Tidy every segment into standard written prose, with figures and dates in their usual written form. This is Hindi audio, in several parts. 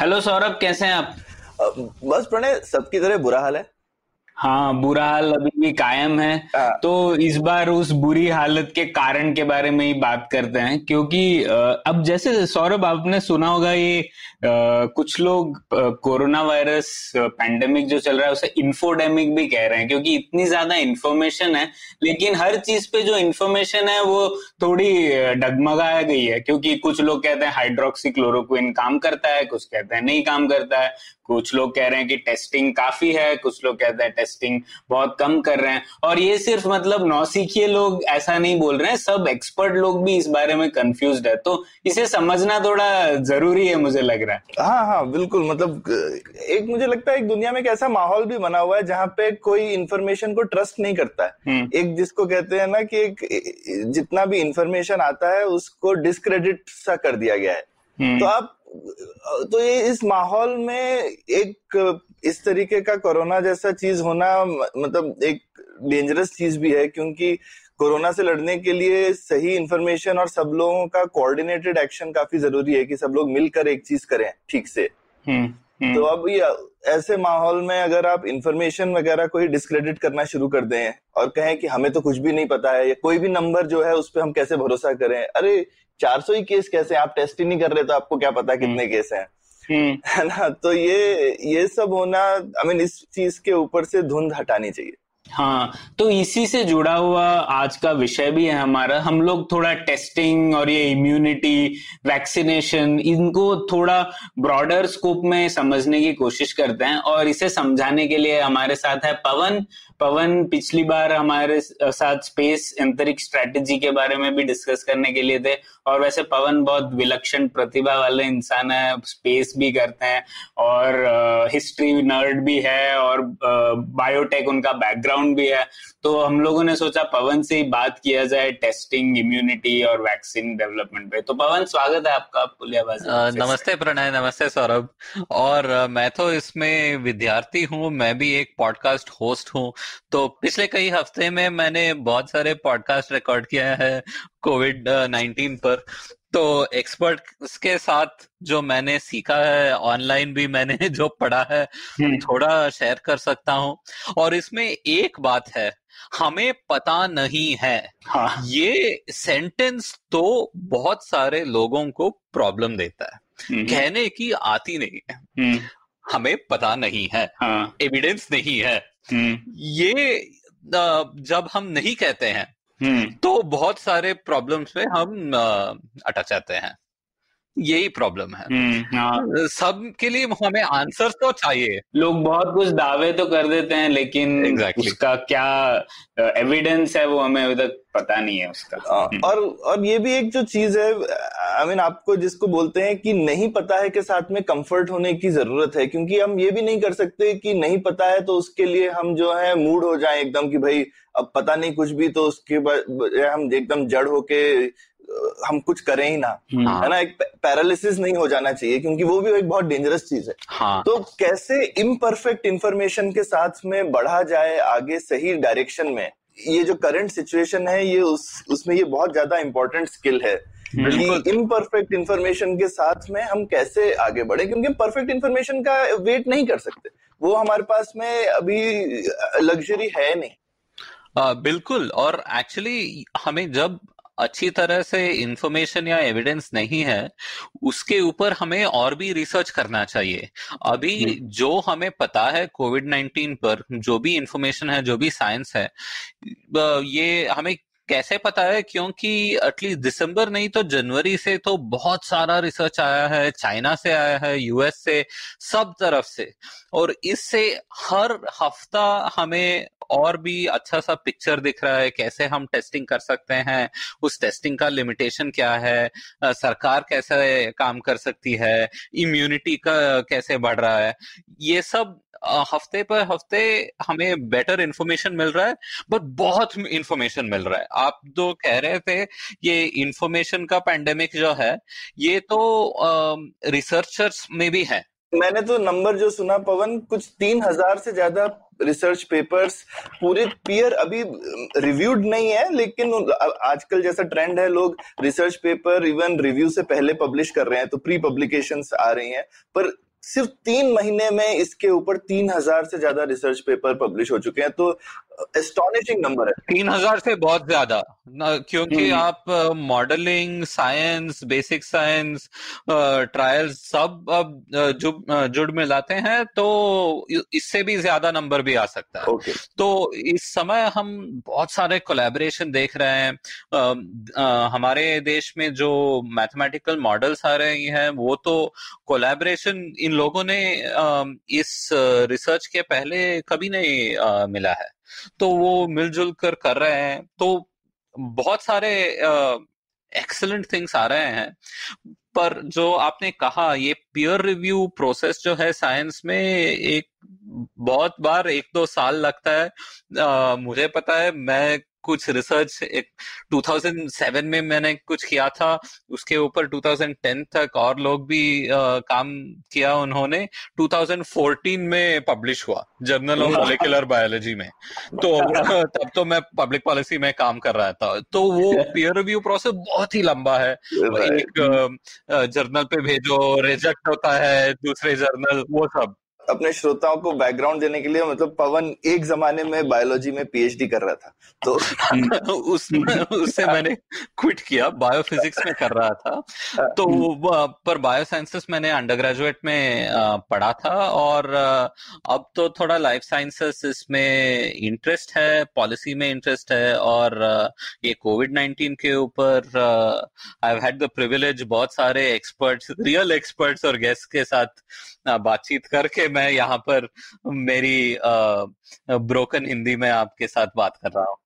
हेलो सौरभ, कैसे हैं आप? बस प्रणय, सबकी तरह बुरा हाल है। हाँ, बुरा हाल अभी भी कायम है। तो इस बार उस बुरी हालत के कारण के बारे में ही बात करते हैं, क्योंकि अब जैसे सौरभ आपने सुना होगा, ये कुछ लोग कोरोना वायरस पैंडेमिक जो चल रहा है उसे इन्फोडेमिक भी कह रहे हैं, क्योंकि इतनी ज्यादा इन्फॉर्मेशन है। लेकिन हर चीज पे जो इन्फॉर्मेशन है वो थोड़ी डगमगाया गई है, क्योंकि कुछ लोग कहते हैं हाइड्रोक्सीक्लोरोक्विन काम करता है, कुछ कहते हैं नहीं काम करता है, कुछ लोग कह रहे हैं कि टेस्टिंग काफी है, कुछ लोग कहते हैं टेस्टिंग बहुत कम कर रहे हैं। और ये सिर्फ मतलब नौसिखिए लोग ऐसा नहीं बोल रहे हैं, सब एक्सपर्ट लोग भी इस बारे में कंफ्यूज्ड है। तो इसे समझना थोड़ा जरूरी है, मुझे लग रहा है। हाँ हाँ बिल्कुल, मतलब एक मुझे लगता है एक दुनिया में एक ऐसा माहौल भी बना हुआ है जहाँ पे कोई इन्फॉर्मेशन को ट्रस्ट नहीं करता है। एक जिसको कहते हैं ना कि एक जितना भी इन्फॉर्मेशन आता है उसको डिस्क्रेडिट सा कर दिया गया है। तो ये इस माहौल में एक इस तरीके का कोरोना जैसा चीज होना मतलब एक डेंजरस चीज भी है, क्योंकि कोरोना से लड़ने के लिए सही इन्फॉर्मेशन और सब लोगों का कोऑर्डिनेटेड एक्शन काफी जरूरी है कि सब लोग मिलकर एक चीज करें ठीक से। तो अब ये ऐसे माहौल में अगर आप इन्फॉर्मेशन वगैरह को ही डिस्क्रेडिट करना शुरू कर दें और कहें कि हमें तो कुछ भी नहीं पता है, या कोई भी नंबर जो है उस पर हम कैसे भरोसा करें, अरे 400 ही केस कैसे, आप टेस्ट ही नहीं कर रहे तो आपको क्या पता कितने केस हैं, है ना। तो ये सब होना, आई मीन इस चीज के ऊपर से धुंध हटानी चाहिए। हाँ, तो इसी से जुड़ा हुआ आज का विषय भी है हमारा। हम लोग थोड़ा टेस्टिंग और ये इम्यूनिटी, वैक्सीनेशन, इनको थोड़ा ब्रॉडर स्कोप में समझने की कोशिश करते हैं। और इसे समझाने के लिए हमारे साथ है पवन। पवन पिछली बार हमारे साथ स्पेस अंतरिक्ष स्ट्रेटेजी के बारे में भी डिस्कस करने के लिए थे। और वैसे पवन बहुत विलक्षण प्रतिभा वाले इंसान है, स्पेस भी करते हैं और हिस्ट्री नर्ड भी है और बायोटेक उनका बैकग्राउंड भी है। तो हम लोगों ने सोचा पवन से ही बात किया जाए टेस्टिंग, इम्यूनिटी और वैक्सीन डेवलपमेंट पे। तो पवन, स्वागत है आपका पुलियाबाजी। नमस्ते प्रणय, नमस्ते सौरभ। और मैं तो इसमें विद्यार्थी हूँ, मैं भी एक पॉडकास्ट होस्ट हूँ। तो पिछले कई हफ्ते में मैंने बहुत सारे पॉडकास्ट रिकॉर्ड किया है कोविड-19 पर। तो एक्सपर्ट्स के साथ जो मैंने सीखा है, ऑनलाइन भी मैंने जो पढ़ा है, थोड़ा शेयर कर सकता हूँ। और इसमें एक बात है, हमें पता नहीं है। हाँ। ये सेंटेंस तो बहुत सारे लोगों को प्रॉब्लम देता है, कहने की आती नहीं है, हमें पता नहीं है, एविडेंस नहीं है। ये जब हम नहीं कहते हैं तो बहुत सारे प्रॉब्लम्स में हम अटक जाते हैं। यही प्रॉब्लम है। हाँ। सबके लिए हमें आंसर तो चाहिए। लोग बहुत कुछ दावे तो कर देते हैं, लेकिन उसका क्या एविडेंस है वो हमें अभी तक पता नहीं है उसका। और ये भी एक जो चीज है, आई मीन आपको जिसको बोलते हैं कि नहीं पता है के साथ में कंफर्ट होने की जरूरत है, क्योंकि हम ये भी नहीं कर सकते कि नहीं पता है तो उसके लिए हम जो है मूड हो जाएं एकदम कि भाई अब पता नहीं कुछ भी, तो उसके बाद हम एकदम जड़ होके हम कुछ करें ही ना, है ना। एक पैरालिसिस नहीं हो जाना चाहिए, क्योंकि वो भी एक बहुत डेंजरस चीज है। हाँ। तो कैसे इम्परफेक्ट इंफॉर्मेशन के साथ में बढ़ा जाए आगे सही डायरेक्शन में, ये जो करंट सिचुएशन है ये उसमें ये बहुत ज्यादा इंपॉर्टेंट स्किल है। इम्परफेक्ट इंफॉर्मेशन के साथ में हम कैसे आगे बढ़े, क्योंकि परफेक्ट इंफॉर्मेशन का वेट नहीं कर सकते, वो हमारे पास में अभी लग्जरी है नहीं। बिल्कुल। और एक्चुअली हमें जब अच्छी तरह से इंफॉर्मेशन या एविडेंस नहीं है, उसके ऊपर हमें और भी रिसर्च करना चाहिए। अभी जो हमें पता है कोविड-19 पर, जो भी इंफॉर्मेशन है, जो भी साइंस है, ये हमें कैसे पता है? क्योंकि एटलीस्ट दिसंबर नहीं तो जनवरी से तो बहुत सारा रिसर्च आया है, चाइना से आया है, यूएस से, सब तरफ से, और इससे हर हफ्ता हमें और भी अच्छा सा पिक्चर दिख रहा है कैसे हम टेस्टिंग कर सकते हैं, उस टेस्टिंग का लिमिटेशन क्या है, सरकार कैसे काम कर सकती है, इम्यूनिटी का कैसे बढ़ रहा है, ये सब हफ्ते पर हफ्ते हमें बेटर इन्फॉर्मेशन मिल रहा है, बट बहुत इन्फॉर्मेशन मिल रहा है। आप जो कह रहे थे ये इन्फॉर्मेशन का पैंडेमिक जो है ये तो रिसर्चर्स में भी है। मैंने तो नंबर जो सुना पवन, कुछ 3,000 से ज्यादा रिसर्च पेपर्स पूरे पीयर अभी रिव्यूड नहीं है, लेकिन आजकल जैसा ट्रेंड है लोग रिसर्च पेपर इवन रिव्यू से पहले पब्लिश कर रहे हैं, तो प्री पब्लिकेशंस आ रही हैं। पर सिर्फ 3 महीने में इसके ऊपर 3,000 से ज्यादा रिसर्च पेपर पब्लिश हो चुके हैं, तो एस्टोनिशिंग नंबर है। 3,000 से बहुत ज्यादा, क्योंकि आप modelling, science, basic science, trials सब अब जुड़ मिलाते हैं तो इससे भी ज्यादा नंबर भी आ सकता है। okay. तो इस समय हम बहुत सारे कोलैबोरेशन देख रहे हैं। हमारे देश में जो मैथमेटिकल मॉडल्स आ रहे हैं वो तो कोलैबोरेशन इन लोगों ने इस रिसर्च के पहले कभी नहीं मिला है, तो वो मिलजुल कर रहे हैं, तो बहुत सारे एक्सेलेंट थिंग्स आ रहे हैं। पर जो आपने कहा ये पीयर रिव्यू प्रोसेस जो है साइंस में, एक बहुत बार 1-2 साल लगता है। मुझे पता है, मैं कुछ रिसर्च 2007 में मैंने कुछ किया था, उसके ऊपर 2010 तक और लोग भी काम किया, उन्होंने 2014 में पब्लिश हुआ जर्नल ऑफ मॉलिक्यूलर बायोलॉजी में, तो तब तो मैं पब्लिक पॉलिसी में काम कर रहा था। तो वो पीयर रिव्यू प्रोसेस बहुत ही लंबा है, एक जर्नल पे भेजो, रिजेक्ट होता है, दूसरे जर्नल, वो सब। अपने श्रोताओं को बैकग्राउंड देने के लिए, मतलब पवन एक जमाने में बायोलॉजी में पीएचडी कर रहा था, तो उससे मैंने क्विट किया, बायोफिजिक्स में कर रहा था। तो पर बायोसाइंसेस मैंने अंडरग्रेजुएट में पढ़ा था, और अब तो थोड़ा लाइफ साइंसेस इसमें इंटरेस्ट है, पॉलिसी में इंटरेस्ट है, और ये कोविड-19 के ऊपर I have had the privilege बहुत सारे एक्सपर्ट्स, रियल एक्सपर्ट्स और गेस्ट के साथ बातचीत करके मैं यहाँ पर मेरी ब्रोकन हिंदी में आपके साथ बात कर रहा हूँ।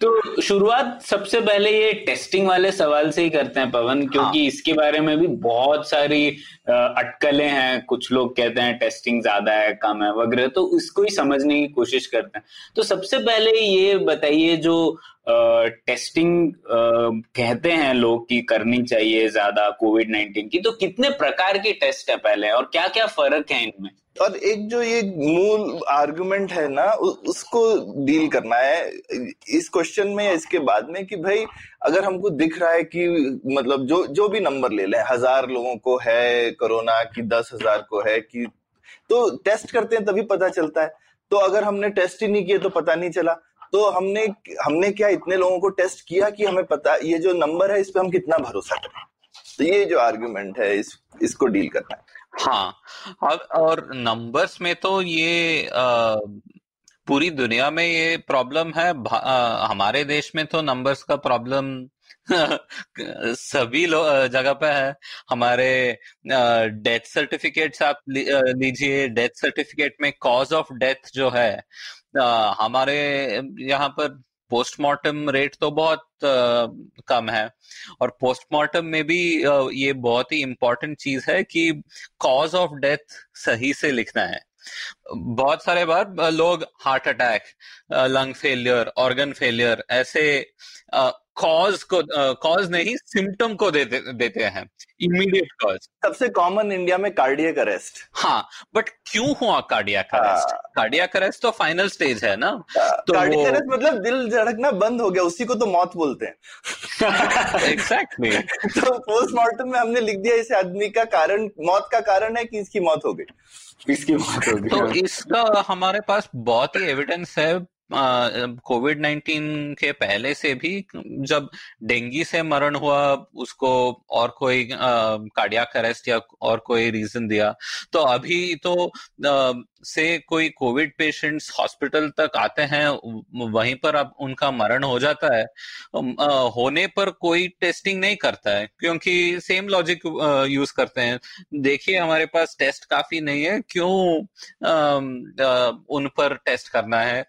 तो शुरुआत सबसे पहले ये टेस्टिंग वाले सवाल से ही करते हैं पवन, क्योंकि हाँ। इसके बारे में भी बहुत सारी अटकलें हैं, कुछ लोग कहते हैं टेस्टिंग ज्यादा है, कम है वगैरह, तो उसको ही समझने की कोशिश करते हैं। तो सबसे पहले ये बताइए, जो टेस्टिंग कहते हैं लोग कि करनी चाहिए ज्यादा कोविड-19 की, तो कितने प्रकार की टेस्ट है पहले, और क्या क्या फर्क है इनमें? और एक जो ये मूल आर्गुमेंट है ना, उसको डील करना है इस क्वेश्चन में, इसके बाद में, कि भाई अगर हमको दिख रहा है कि मतलब जो भी नंबर ले लें, 1,000 लोगों को है कोरोना की, 10,000 को है कि, तो टेस्ट करते हैं तभी पता चलता है। तो अगर हमने टेस्ट ही नहीं किए तो पता नहीं चला। तो हमने क्या इतने लोगों को टेस्ट किया कि हमें पता, ये जो नंबर है इस पे हम कितना भरोसा करें? तो ये जो आर्गुमेंट है इसको डील करना है। हाँ, और नंबर्स में तो ये पूरी दुनिया में ये प्रॉब्लम है। हमारे देश में तो नंबर्स का प्रॉब्लम सभी जगह पे है। हमारे डेथ सर्टिफिकेट्स आप लीजिए, डेथ सर्टिफिकेट में कॉज ऑफ डेथ जो है, हमारे यहाँ पर पोस्टमार्टम रेट तो बहुत कम है, और पोस्टमार्टम में भी ये बहुत ही इम्पोर्टेंट चीज है कि कॉज ऑफ डेथ सही से लिखना है। बहुत सारे बार लोग heart attack, lung failure, organ failure, ऐसे कॉज नहीं सिम्टम को देते हैं, इमीडिएट कॉज। सबसे कॉमन इंडिया में कार्डियक अरेस्ट। हाँ, बट क्यों हुआ कार्डियक अरेस्ट? कार्डियक अरेस्ट तो फाइनल स्टेज है ना। तो कार्डियक अरेस्ट मतलब दिल धड़कना बंद हो गया, उसी को तो मौत बोलते हैं। एग्जैक्टली। तो पोस्टमार्टम में हमने लिख दिया इस आदमी का कारण, मौत का कारण है कि इसकी मौत हो गई, इसकी मौत हो गई। तो इसका हमारे पास बहुत ही एविडेंस है। कोविड-19 के पहले से भी जब डेंगू से मरण हुआ, उसको और कोई कार्डियक अरेस्ट या और कोई रीजन दिया। तो अभी तो से कोई कोविड पेशेंट्स हॉस्पिटल तक आते हैं, वहीं पर अब उनका मरण हो जाता है, होने पर कोई टेस्टिंग नहीं करता है क्योंकि सेम लॉजिक यूज करते हैं, देखिए हमारे पास टेस्ट काफी नहीं है, क्यों उन पर टेस्ट करना है,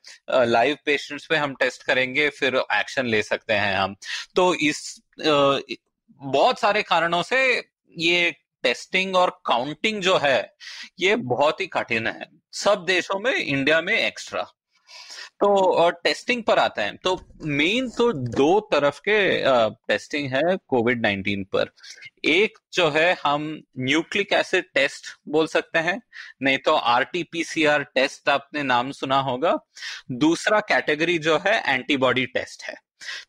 लाइव पेशेंट्स पे हम टेस्ट करेंगे फिर एक्शन ले सकते हैं हम। तो इस बहुत सारे कारणों से ये टेस्टिंग और काउंटिंग जो है ये बहुत ही कठिन है सब देशों में, इंडिया में एक्स्ट्रा। तो और टेस्टिंग पर आते हैं तो मेन तो दो तरफ के टेस्टिंग है कोविड-19 पर। एक जो है हम न्यूक्लिक एसिड टेस्ट बोल सकते हैं, नहीं तो आरटीपीसीआर टेस्ट आपने नाम सुना होगा। दूसरा कैटेगरी जो है एंटीबॉडी टेस्ट है।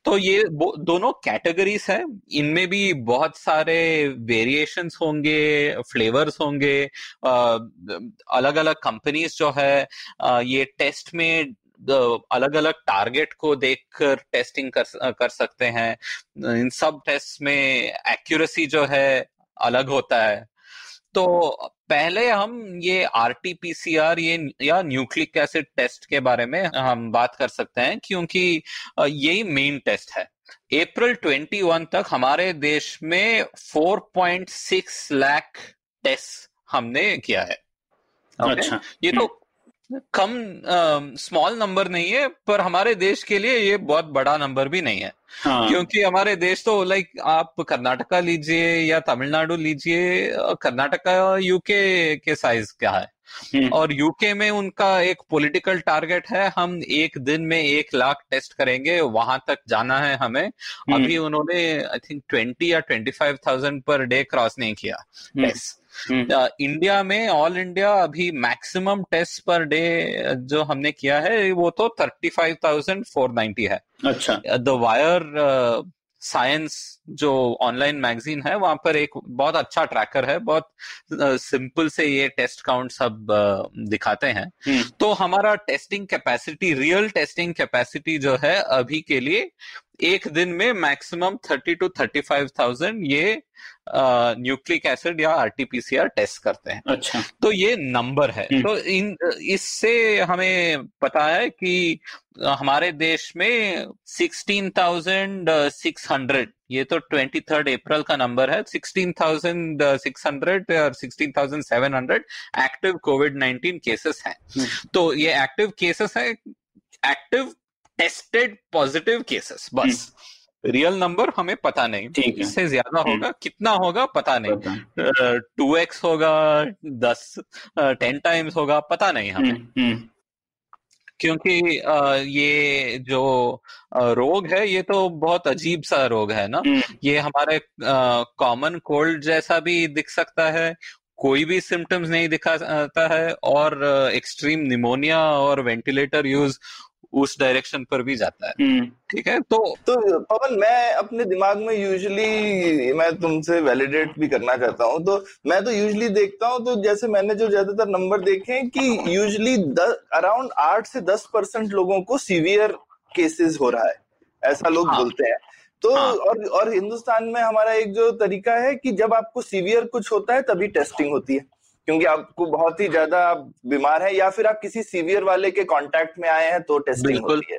तो ये दोनों कैटेगरीज है, इनमें भी बहुत सारे वेरिएशंस होंगे, फ्लेवर्स होंगे, अलग अलग कंपनीज जो है ये टेस्ट में अलग अलग टारगेट को देखकर टेस्टिंग कर सकते हैं। इन सब टेस्ट में एक्यूरेसी जो है अलग होता है। तो पहले हम ये आरटीपीसीआर ये या न्यूक्लिक एसिड टेस्ट के बारे में हम बात कर सकते हैं क्योंकि यही मेन टेस्ट है। अप्रैल 21 तक हमारे देश में 4.6 लाख टेस्ट हमने किया है। अच्छा, ये तो कम स्मॉल नंबर नहीं है, पर हमारे देश के लिए ये बहुत बड़ा नंबर भी नहीं है। हाँ। क्योंकि हमारे देश तो लाइक आप कर्नाटका लीजिए या तमिलनाडु लीजिए, कर्नाटका यूके के साइज का है और यूके में उनका एक पॉलिटिकल टारगेट है, हम एक दिन में 1 लाख टेस्ट करेंगे, वहां तक जाना है हमें। अभी उन्होंने आई थिंक 20,000 या 25,000 पर डे क्रॉस नहीं किया टेस्ट। इंडिया में ऑल इंडिया अभी मैक्सिमम टेस्ट पर डे जो हमने किया है वो तो 35,490 है। अच्छा, द वायर साइंस जो ऑनलाइन मैगजीन है वहां पर एक बहुत अच्छा ट्रैकर है, बहुत सिंपल से ये टेस्ट काउंट सब दिखाते हैं। तो हमारा testing capacity, real testing capacity जो है अभी के लिए एक दिन में मैक्सिमम 30,000 to 35,000 ये न्यूक्लिक एसिड या आरटीपीसीआर टेस्ट करते हैं। अच्छा, तो ये नंबर है। तो इससे हमें पता है कि हमारे देश में 16,600, ये तो 23 अप्रैल का नंबर है, 16,600 और 16,700 एक्टिव कोविड-19 केसेस हैं। तो ये एक्टिव केसेस है, एक्टिव टेस्टेड पॉजिटिव केसेस, बस। रियल नंबर हमें पता नहीं, इससे ज्यादा होगा, कितना होगा पता नहीं, 2x होगा, 10 टाइम्स होगा, पता नहीं हमें, क्योंकि ये जो रोग है ये तो बहुत अजीब सा रोग है ना। ये हमारे कॉमन कोल्ड जैसा भी दिख सकता है, कोई भी सिम्टम्स नहीं दिखाता है, और एक्सट्रीम निमोनिया और वेंटिलेटर यूज उस डायरेक्शन पर भी जाता है। ठीक है, तो पवन, मैं अपने दिमाग में यूजुअली मैं तुमसे वैलिडेट भी करना चाहता हूँ, तो मैं तो यूजुअली देखता हूँ, तो जैसे मैंने जो ज्यादातर नंबर देखे हैं कि यूजुअली अराउंड 8 से 10% लोगों को सीवियर केसेस हो रहा है, ऐसा लोग बोलते हैं। तो और हिंदुस्तान में हमारा एक जो तरीका है कि जब आपको सीवियर कुछ होता है तभी टेस्टिंग होती है, क्योंकि आपको बहुत ही ज्यादा आप बीमार है या फिर आप किसी सीवियर वाले के कांटेक्ट में आए हैं तो टेस्टिंग होती है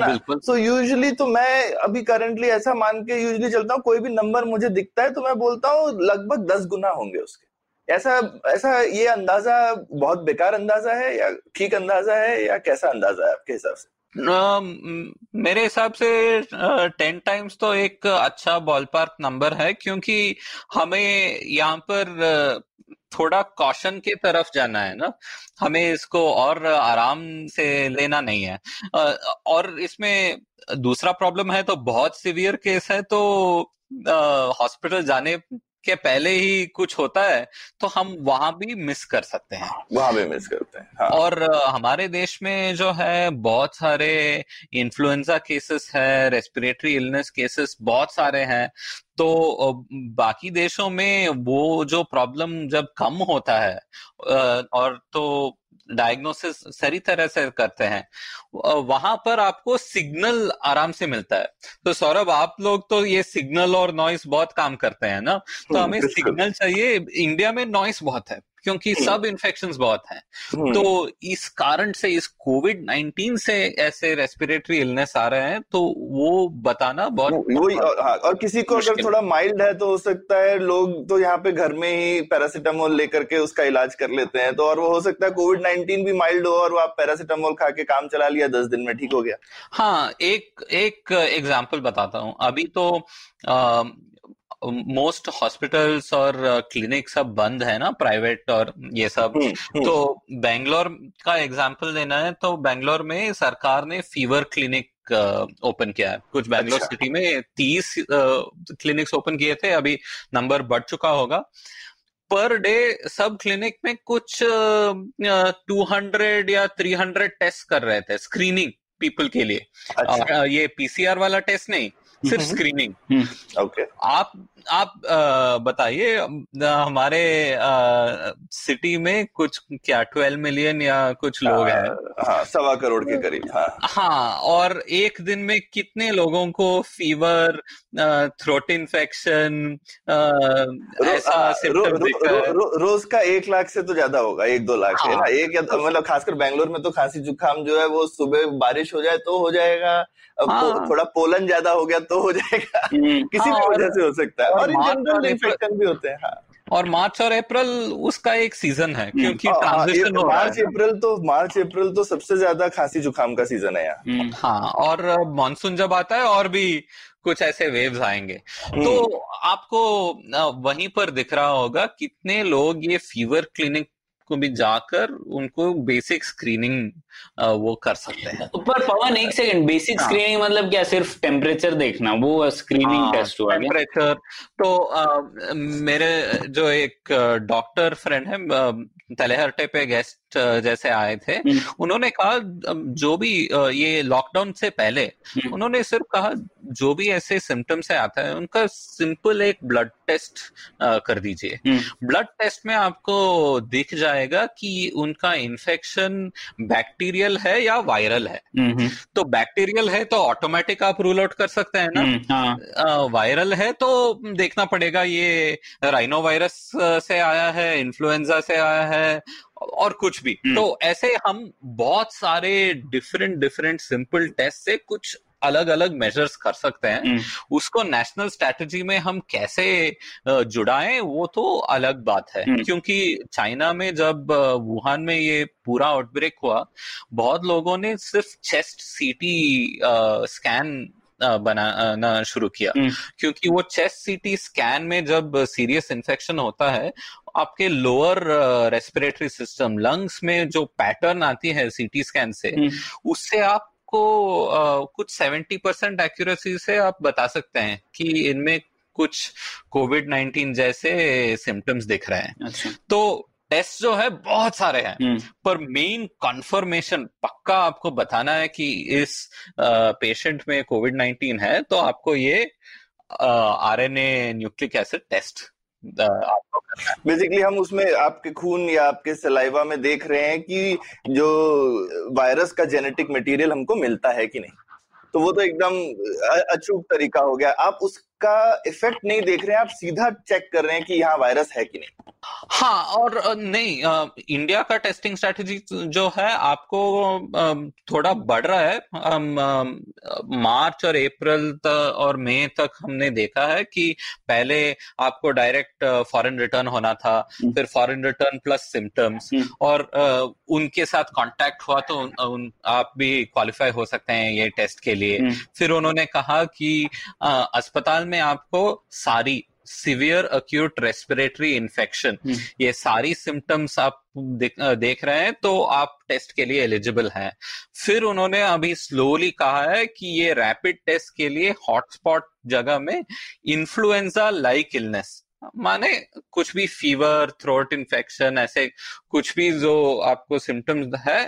ना। तो यूजुअली तो मैं अभी करंटली ऐसा मान के यूजुअली चलता हूँ, कोई भी नंबर मुझे दिखता है तो मैं बोलता हूँ लगभग 10 गुना होंगे उसके। ऐसा ये अंदाजा बहुत बेकार अंदाजा है या ठीक अंदाजा है, या कैसा अंदाजा है आपके हिसाब से? मेरे हिसाब से 10 टाइम्स तो एक अच्छा बॉलपार्क नंबर है, क्योंकि हमें यहाँ पर थोड़ा कॉशन की तरफ जाना है ना, हमें इसको और आराम से लेना नहीं है। और इसमें दूसरा प्रॉब्लम है, तो बहुत सीवियर केस है तो हॉस्पिटल जाने के पहले ही कुछ होता है तो हम वहां भी मिस करते हैं। हाँ। और हमारे देश में जो है बहुत सारे इन्फ्लुएंजा केसेस है, रेस्पिरेटरी इलनेस केसेस बहुत सारे हैं। तो बाकी देशों में वो जो प्रॉब्लम जब कम होता है और तो डायग्नोसिस सही तरह से करते हैं, वहां पर आपको सिग्नल आराम से मिलता है। तो सौरभ, आप लोग तो ये सिग्नल और नॉइस बहुत काम करते हैं ना, तो हमें सिग्नल चाहिए। इंडिया में नॉइस बहुत है, क्योंकि सब इन्फेक्शंस बहुत हैं। तो इस कारण से, इस कोविड-19 से ऐसे रेस्पिरेटरी इलनेस आ रहे हैं, तो वो बताना बहुत और किसी को अगर थोड़ा माइल्ड है तो हो सकता है लोग तो यहाँ पे घर में ही पैरासिटामोल लेकर के उसका इलाज कर लेते हैं, तो और वो हो सकता है कोविड-19 भी माइल्ड हो और आप पैरासिटामोल खा के काम चला लिया, 10 दिन में ठीक हो गया। हाँ, एक एग्जाम्पल बताता हूँ। अभी तो मोस्ट हॉस्पिटल्स और क्लिनिक सब बंद है ना, प्राइवेट और ये सब। तो बैंगलोर का एग्जाम्पल देना है तो बैंगलोर में सरकार ने फीवर क्लिनिक ओपन किया है। कुछ बैंगलोर सिटी में 30 क्लिनिक्स ओपन किए थे, अभी नंबर बढ़ चुका होगा। पर डे सब क्लिनिक में कुछ 200 या 300 टेस्ट कर रहे थे, स्क्रीनिंग पीपल के लिए। अच्छा। ये पीसीआर वाला टेस्ट नहीं, सिर्फ स्क्रीनिंग। ओके। आप बताइए, हमारे सिटी में कुछ क्या 12 मिलियन या कुछ लोग हैं, 1.25 करोड़ के करीब। हाँ, और एक दिन में कितने लोगों को फीवर, थ्रोट इन्फेक्शन, ऐसा सिम्टम दिख रहा है? रोज का 1 लाख से तो ज्यादा होगा, 1-2 लाख है ना। एक मतलब खासकर बैंगलोर में तो खांसी जुकाम जो है वो सुबह बारिश हो जाए तो हो जाएगा, थोड़ा पोलन ज्यादा हो गया तो हो जाएगा, किसी भी वजह से हो सकता है। और इन जनरल इन्फेक्शन भी होते हैं। हाँ। और मार्च और अप्रैल उसका एक सीजन है, क्योंकि ट्रांजिशन हो रहा है। मार्च अप्रैल तो सबसे ज्यादा खांसी जुकाम का सीजन है यहाँ। हाँ, और मानसून जब आता है और भी कुछ ऐसे वेव्स आएंगे, तो आपको वहीं पर दिख रहा होगा कितने लोग ये फीवर क्लिनिक को भी जाकर उनको बेसिक स्क्रीनिंग वो कर सकते हैं। पर पवन, एक सेकंड, बेसिक स्क्रीनिंग मतलब क्या? सिर्फ टेम्परेचर देखना, वो स्क्रीनिंग टेस्ट हुआ टेम्परेचर। तो मेरे जो एक डॉक्टर फ्रेंड है, तलेहरटे पे गेस्ट जैसे आए थे, उन्होंने कहा जो भी ये लॉकडाउन से पहले, उन्होंने सिर्फ कहा जो भी ऐसे सिम्टम्स से आता है उनका सिंपल एक ब्लड टेस्ट कर दीजिए। ब्लड टेस्ट में आपको दिख जाएगा कि उनका इन्फेक्शन बैक्टीरियल है या वायरल है। तो बैक्टीरियल है तो ऑटोमेटिक आप रूल आउट कर सकते हैं ना। हाँ। वायरल है तो देखना पड़ेगा ये राइनो वायरस से आया है, इन्फ्लुएंजा से आया है, और कुछ भी। तो ऐसे हम बहुत सारे डिफरेंट सिंपल टेस्ट से कुछ अलग अलग मेजर्स कर सकते हैं। उसको नेशनल स्ट्रैटेजी में हम कैसे जुड़ाएं वो तो अलग बात है, क्योंकि चाइना में जब वुहान में ये पूरा आउटब्रेक हुआ, बहुत लोगों ने सिर्फ चेस्ट सीटी स्कैन बनाना शुरू किया, क्योंकि वो चेस्ट सीटी स्कैन में जब सीरियस इन्फेक्शन होता है, आपके लोअर रेस्पिरेटरी सिस्टम, लंग्स में जो पैटर्न आती है सीटी स्कैन से, उससे आप को कुछ 70% एक्यूरेसी से आप बता सकते हैं कि इनमें कुछ कोविड-19 जैसे सिम्टम्स दिख रहे हैं। अच्छा। तो टेस्ट जो है बहुत सारे हैं, पर मेन कंफर्मेशन पक्का आपको बताना है कि इस पेशेंट में कोविड-19 है, तो आपको ये आरएनए न्यूक्लिक एसिड टेस्ट आपको करना है। बेसिकली हम उसमें आपके खून या आपके सलाइवा में देख रहे हैं कि जो वायरस का जेनेटिक मटेरियल हमको मिलता है कि नहीं, तो वो तो एकदम अचूक तरीका हो गया। आप उसका इफेक्ट नहीं देख रहे हैं, आप सीधा चेक कर रहे हैं कि यहाँ वायरस है कि नहीं। हाँ, और नहीं, इंडिया का टेस्टिंग स्ट्रेटजी जो है आपको थोड़ा बढ़ रहा है। मार्च और अप्रैल तक और मई तक हमने देखा है कि पहले आपको डायरेक्ट फॉरेन रिटर्न होना था, फिर फॉरेन रिटर्न प्लस सिम्टम्स, और उनके साथ कांटेक्ट हुआ तो आप भी क्वालिफाई हो सकते हैं ये टेस्ट के लिए। फिर उन्होंने कहा कि अस्पताल में आपको सारी सीवियर अक्यूट रेस्पिरेटरी इन्फेक्शन, ये सारी सिम्टम्स आप देख रहे हैं तो आप टेस्ट के लिए एलिजिबल हैं। फिर उन्होंने अभी स्लोली कहा है कि ये रैपिड टेस्ट के लिए हॉटस्पॉट जगह में इन्फ्लुएंजा लाइक इलनेस, माने कुछ भी फीवर, थ्रोट इन्फेक्शन, ऐसे कुछ भी जो आपको सिम्टम्स है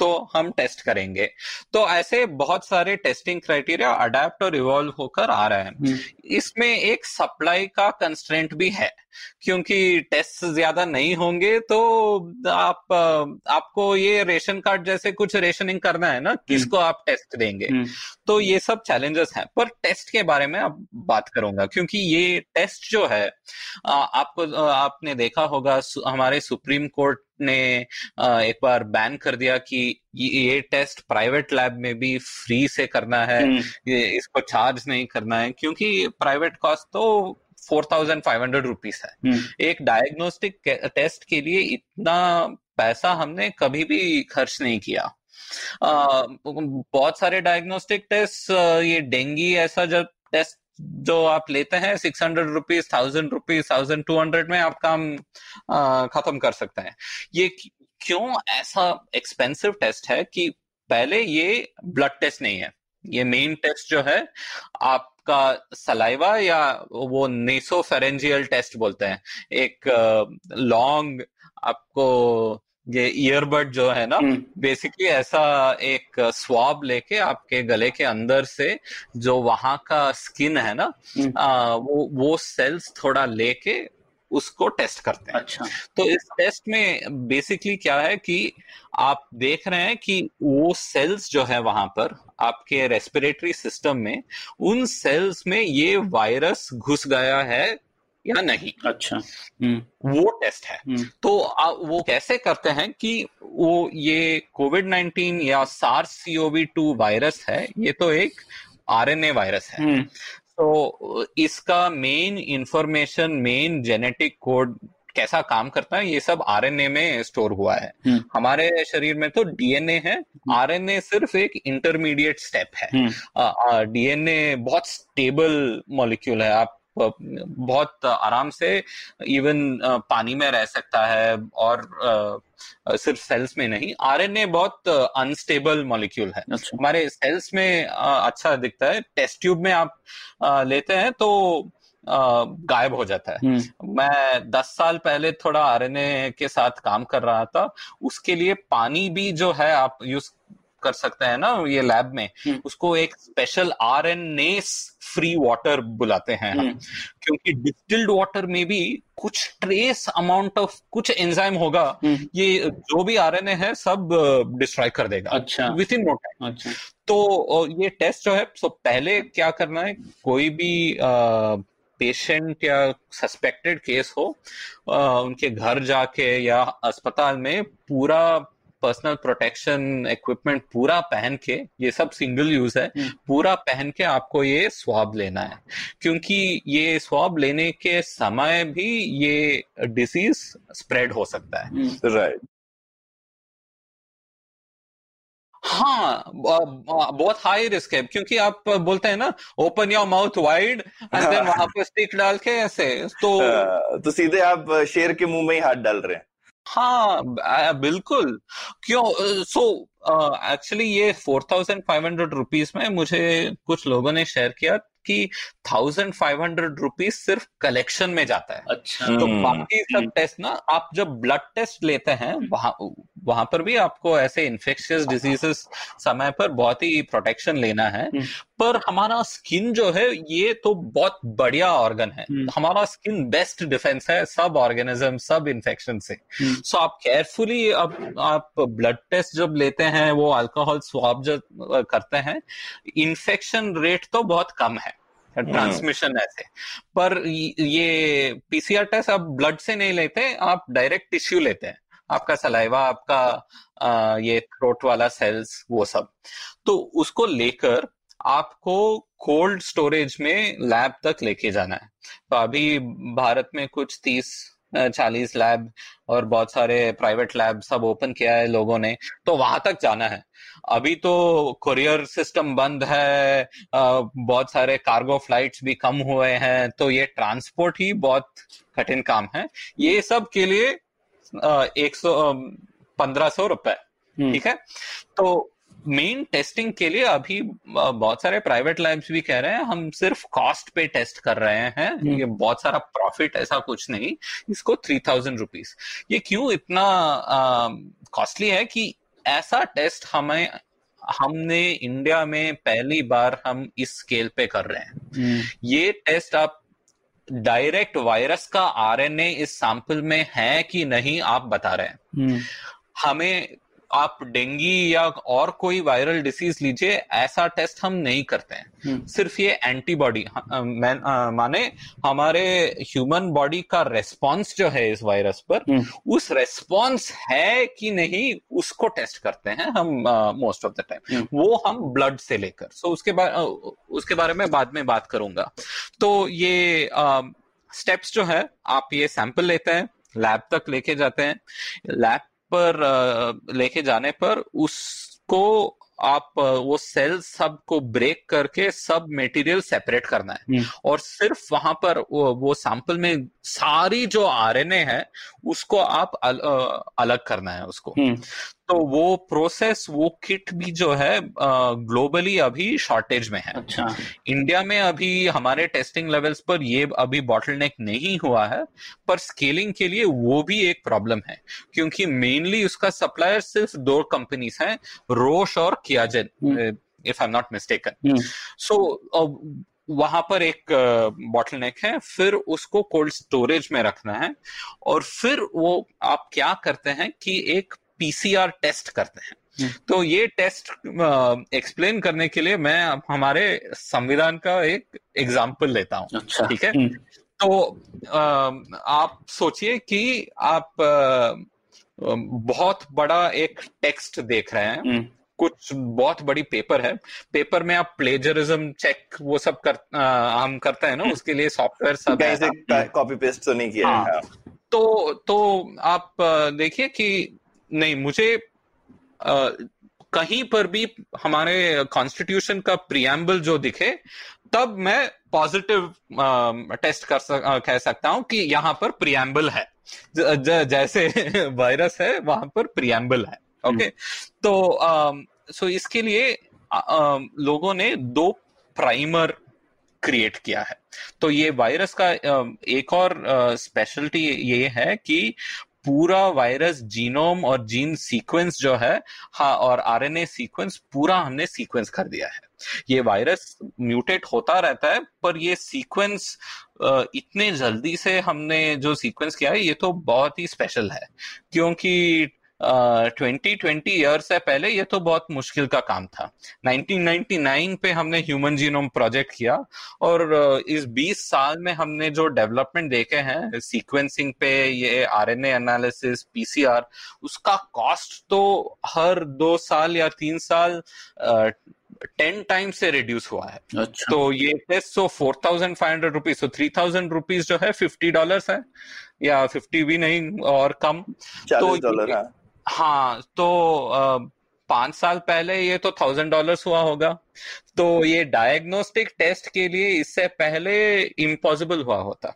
तो हम टेस्ट करेंगे। तो ऐसे बहुत सारे टेस्टिंग क्राइटेरिया अडैप्ट और इवॉल्व होकर आ रहे हैं। इसमें एक सप्लाई का कंस्ट्रेंट भी है। क्योंकि टेस्ट ज्यादा नहीं होंगे तो आपको ये रेशन कार्ड जैसे कुछ रेशनिंग करना है ना, किसको आप टेस्ट देंगे, तो ये सब चैलेंजेस हैं। पर टेस्ट के बारे में अब बात करूंगा क्योंकि ये टेस्ट जो है आपने देखा होगा हमारे सुप्रीम कोर्ट ने एक बार बैन कर दिया कि ये टेस्ट प्राइवेट लैब में भी फ्री से करना है, इसको चार्ज नहीं करना है क्योंकि प्राइवेट कॉस्ट तो 4,500 रुपीस है। एक डायग्नोस्टिक टेस्ट के लिए इतना पैसा हमने कभी भी खर्च नहीं किया। बहुत सारे डायग्नोस्टिक टेस्ट, ये डेंगू ऐसा जब टेस्ट जो आप लेते हैं 600 रुपीज, 1000 रुपीज, 1200 में आप काम खत्म कर सकते हैं। ये क्यों ऐसा एक्सपेंसिव टेस्ट है कि पहले ये ब्लड टेस्ट नहीं है, ये मेन टेस्ट जो है आपका सलाइवा या वो नेसोफेरेंजियल टेस्ट बोलते हैं, एक लॉन्ग आपको ये ईयरबड जो है ना, बेसिकली ऐसा एक स्वाब लेके आपके गले के अंदर से जो वहां का स्किन है ना वो सेल्स थोड़ा लेके उसको टेस्ट करते हैं। अच्छा, तो इस टेस्ट में बेसिकली क्या है कि आप देख रहे हैं कि वो सेल्स जो है वहां पर आपके रेस्पिरेटरी सिस्टम में, उन सेल्स में ये वायरस घुस गया है या नहीं। अच्छा, वो टेस्ट है। तो वो कैसे करते हैं कि वो ये कोविड-19 या SARS-CoV-2 वायरस है, ये तो एक RNA वायरस है, तो इसका main information, main genetic code कैसा काम करता है, ये सब RNA में स्टोर हुआ है। हमारे शरीर में तो DNA है, RNA सिर्फ एक इंटरमीडिएट स्टेप है। DNA बहुत स्टेबल मॉलिक्यूल है, आप बहुत आराम से इवन पानी में रह सकता है और सिर्फ सेल्स में नहीं। आरएनए बहुत अनस्टेबल मॉलिक्यूल है। अच्छा, हमारे सेल्स में अच्छा दिखता है, टेस्ट ट्यूब में आप लेते हैं तो गायब हो जाता है। मैं 10 साल पहले थोड़ा आरएनए के साथ काम कर रहा था, उसके लिए पानी भी जो है आप यूज कर सकते हैं ना ये लैब में, उसको एक स्पेशल आरएनए फ्री वाटर बुलाते हैं हम, क्योंकि डिस्टिल्ड वाटर में भी कुछ ट्रेस अमाउंट ऑफ कुछ एंजाइम होगा, ये जो भी आरएनए है सब डिस्ट्रॉय कर देगा। अच्छा, विद इन नो टाइम। अच्छा, तो ये टेस्ट जो है, सो पहले क्या करना है, कोई भी पेशेंट या सस्पेक्टेड केस हो, उनके घर जाके या अस्पताल में पूरा पर्सनल प्रोटेक्शन इक्विपमेंट पूरा पहन के, ये सब सिंगल यूज है, पूरा पहन के आपको ये स्वाब लेना है क्योंकि ये स्वाब लेने के समय भी ये डिसीज स्प्रेड हो सकता है। राइट, हाँ, बहुत हाई रिस्क है क्योंकि आप बोलते हैं ना open your mouth wide and then वहां पर स्टिक डाल के ऐसे, तो सीधे आप शेर के मुंह में ही हाथ डाल रहे हैं। हाँ बिल्कुल, क्यों। सो एक्चुअली ये 4,500 रुपीज में मुझे कुछ लोगों ने शेयर किया कि 1,500 रुपीज सिर्फ कलेक्शन में जाता है। अच्छा, तो बाकी सब टेस्ट ना, आप जब ब्लड टेस्ट लेते हैं वहां पर भी आपको ऐसे इन्फेक्शियस डिजीजेस समय पर बहुत ही प्रोटेक्शन लेना है। पर हमारा स्किन जो है ये तो बहुत बढ़िया ऑर्गन है, हमारा स्किन बेस्ट डिफेंस है सब ऑर्गेनिज्म, सब इन्फेक्शन से। सो आप केयरफुली आप ब्लड टेस्ट जब लेते हैं, वो अल्कोहल स्वाब जब करते हैं, इन्फेक्शन रेट तो बहुत कम है, ट्रांसमिशन ऐसे। पर ये पीसीआर टेस्ट आप ब्लड से नहीं लेते, आप डायरेक्ट टिश्यू लेते हैं, आपका सलाइवा, आपका ये थ्रोट वाला सेल्स, वो सब। तो उसको लेकर आपको कोल्ड स्टोरेज में लैब तक लेके जाना है। तो अभी भारत में कुछ 30-40 लैब और बहुत सारे प्राइवेट लैब सब ओपन किया है लोगों ने, तो वहां तक जाना है। अभी तो कुरियर सिस्टम बंद है, बहुत सारे कार्गो फ्लाइट्स भी कम हुए हैं, तो ये ट्रांसपोर्ट ही बहुत कठिन काम है। ये सब के लिए 1,1500 रुपए, ठीक है। तो मेन टेस्टिंग के लिए अभी बहुत सारे प्राइवेट लैब्स भी कह रहे हैं हम सिर्फ कॉस्ट पे टेस्ट कर रहे हैं, ये बहुत सारा प्रॉफिट ऐसा कुछ नहीं, इसको 3,000 रुपीज। ये क्यों इतना कॉस्टली है कि ऐसा टेस्ट हमने इंडिया में पहली बार हम इस स्केल पे कर रहे हैं। ये टेस्ट आप डायरेक्ट वायरस का आरएनए इस सैंपल में है कि नहीं आप बता रहे हैं। हमें आप डेंगू या और कोई वायरल डिसीज लीजिए, ऐसा टेस्ट हम नहीं करते हैं। सिर्फ ये एंटीबॉडी माने हमारे ह्यूमन बॉडी का रेस्पॉन्स जो है इस वायरस पर, उस रेस्पॉन्स है कि नहीं उसको टेस्ट करते हैं हम मोस्ट ऑफ द टाइम। वो हम ब्लड से लेकर उसके बारे में बाद में बात करूंगा। तो ये स्टेप्स जो है, आप ये सैंपल लेते हैं, लैब तक लेके जाते हैं। लैब पर लेके जाने पर उसको आप वो सेल सब को ब्रेक करके सब मटेरियल सेपरेट करना है और सिर्फ वहां पर वो सैंपल में सारी जो आरएनए है उसको आप अलग करना है उसको। तो वो प्रोसेस, वो किट भी जो है ग्लोबली अभी शॉर्टेज में है। अच्छा। इंडिया में अभी हमारे टेस्टिंग लेवल्स पर ये अभी बॉटलनेक नहीं हुआ है, पर स्केलिंग के लिए वो भी एक प्रॉब्लम है, क्योंकि मेनली उसका सप्लायर सिर्फ 2 कंपनीज हैं, रोश और Qiagen, if I am not mistaken. So वहां पर एक बॉटलनेक है। फिर उसको कोल्ड स्टोरेज में रखना है और फिर वो आप क्या करते हैं कि एक पीसीआर टेस्ट करते हैं। तो ये टेस्ट एक्सप्लेन करने के लिए मैं हमारे संविधान का एक एग्जाम्पल लेता हूं। अच्छा। ठीक है। तो आप सोचिए कि आप बहुत बड़ा एक टेक्स्ट देख रहे हैं, कुछ बहुत बड़ी पेपर है, पेपर में आप प्लेजरिज्म चेक वो सब हम करते हैं ना, उसके लिए सॉफ्टवेयर सब कॉपी पेस्ट तो नहीं किया है। तो आप देखिए कि नहीं, मुझे कहीं पर भी हमारे कॉन्स्टिट्यूशन का प्रियम्बल जो दिखे तब मैं पॉजिटिव टेस्ट कह सकता हूं कि यहां पर प्रियम्बल है। जैसे वायरस है वहां पर प्रियम्बल है। ओके। तो सो इसके लिए लोगों ने 2 प्राइमर क्रिएट किया है। तो ये वायरस का एक और स्पेशलिटी ये है कि पूरा वायरस जीनोम और जीन सीक्वेंस जो है, हाँ, और आरएनए सीक्वेंस पूरा हमने सीक्वेंस कर दिया है। ये वायरस म्यूटेट होता रहता है, पर ये सीक्वेंस इतने जल्दी से हमने जो सीक्वेंस किया है ये तो बहुत ही स्पेशल है, क्योंकि 20 ईयर्स से पहले ये तो बहुत मुश्किल का काम था। 1999 पे हमने ह्यूमन जीनोम प्रोजेक्ट किया और इस 20 साल में हमने जो डेवलपमेंट देखे हैं सीक्वेंसिंग पे, ये आरएनए एनालिसिस, पीसीआर, उसका कॉस्ट तो हर 2 साल या 3 साल 10 टाइम से रिड्यूस हुआ है। अच्छा। तो ये टेस्ट 4,500 रुपीज, 3,000 रुपीज जो है $50 है, या 50 भी नहीं और कम, $40 है। हाँ, तो 5 साल पहले ये तो $1,000 हुआ होगा। तो ये डायग्नोस्टिक टेस्ट के लिए इससे पहले इम्पॉसिबल हुआ होता।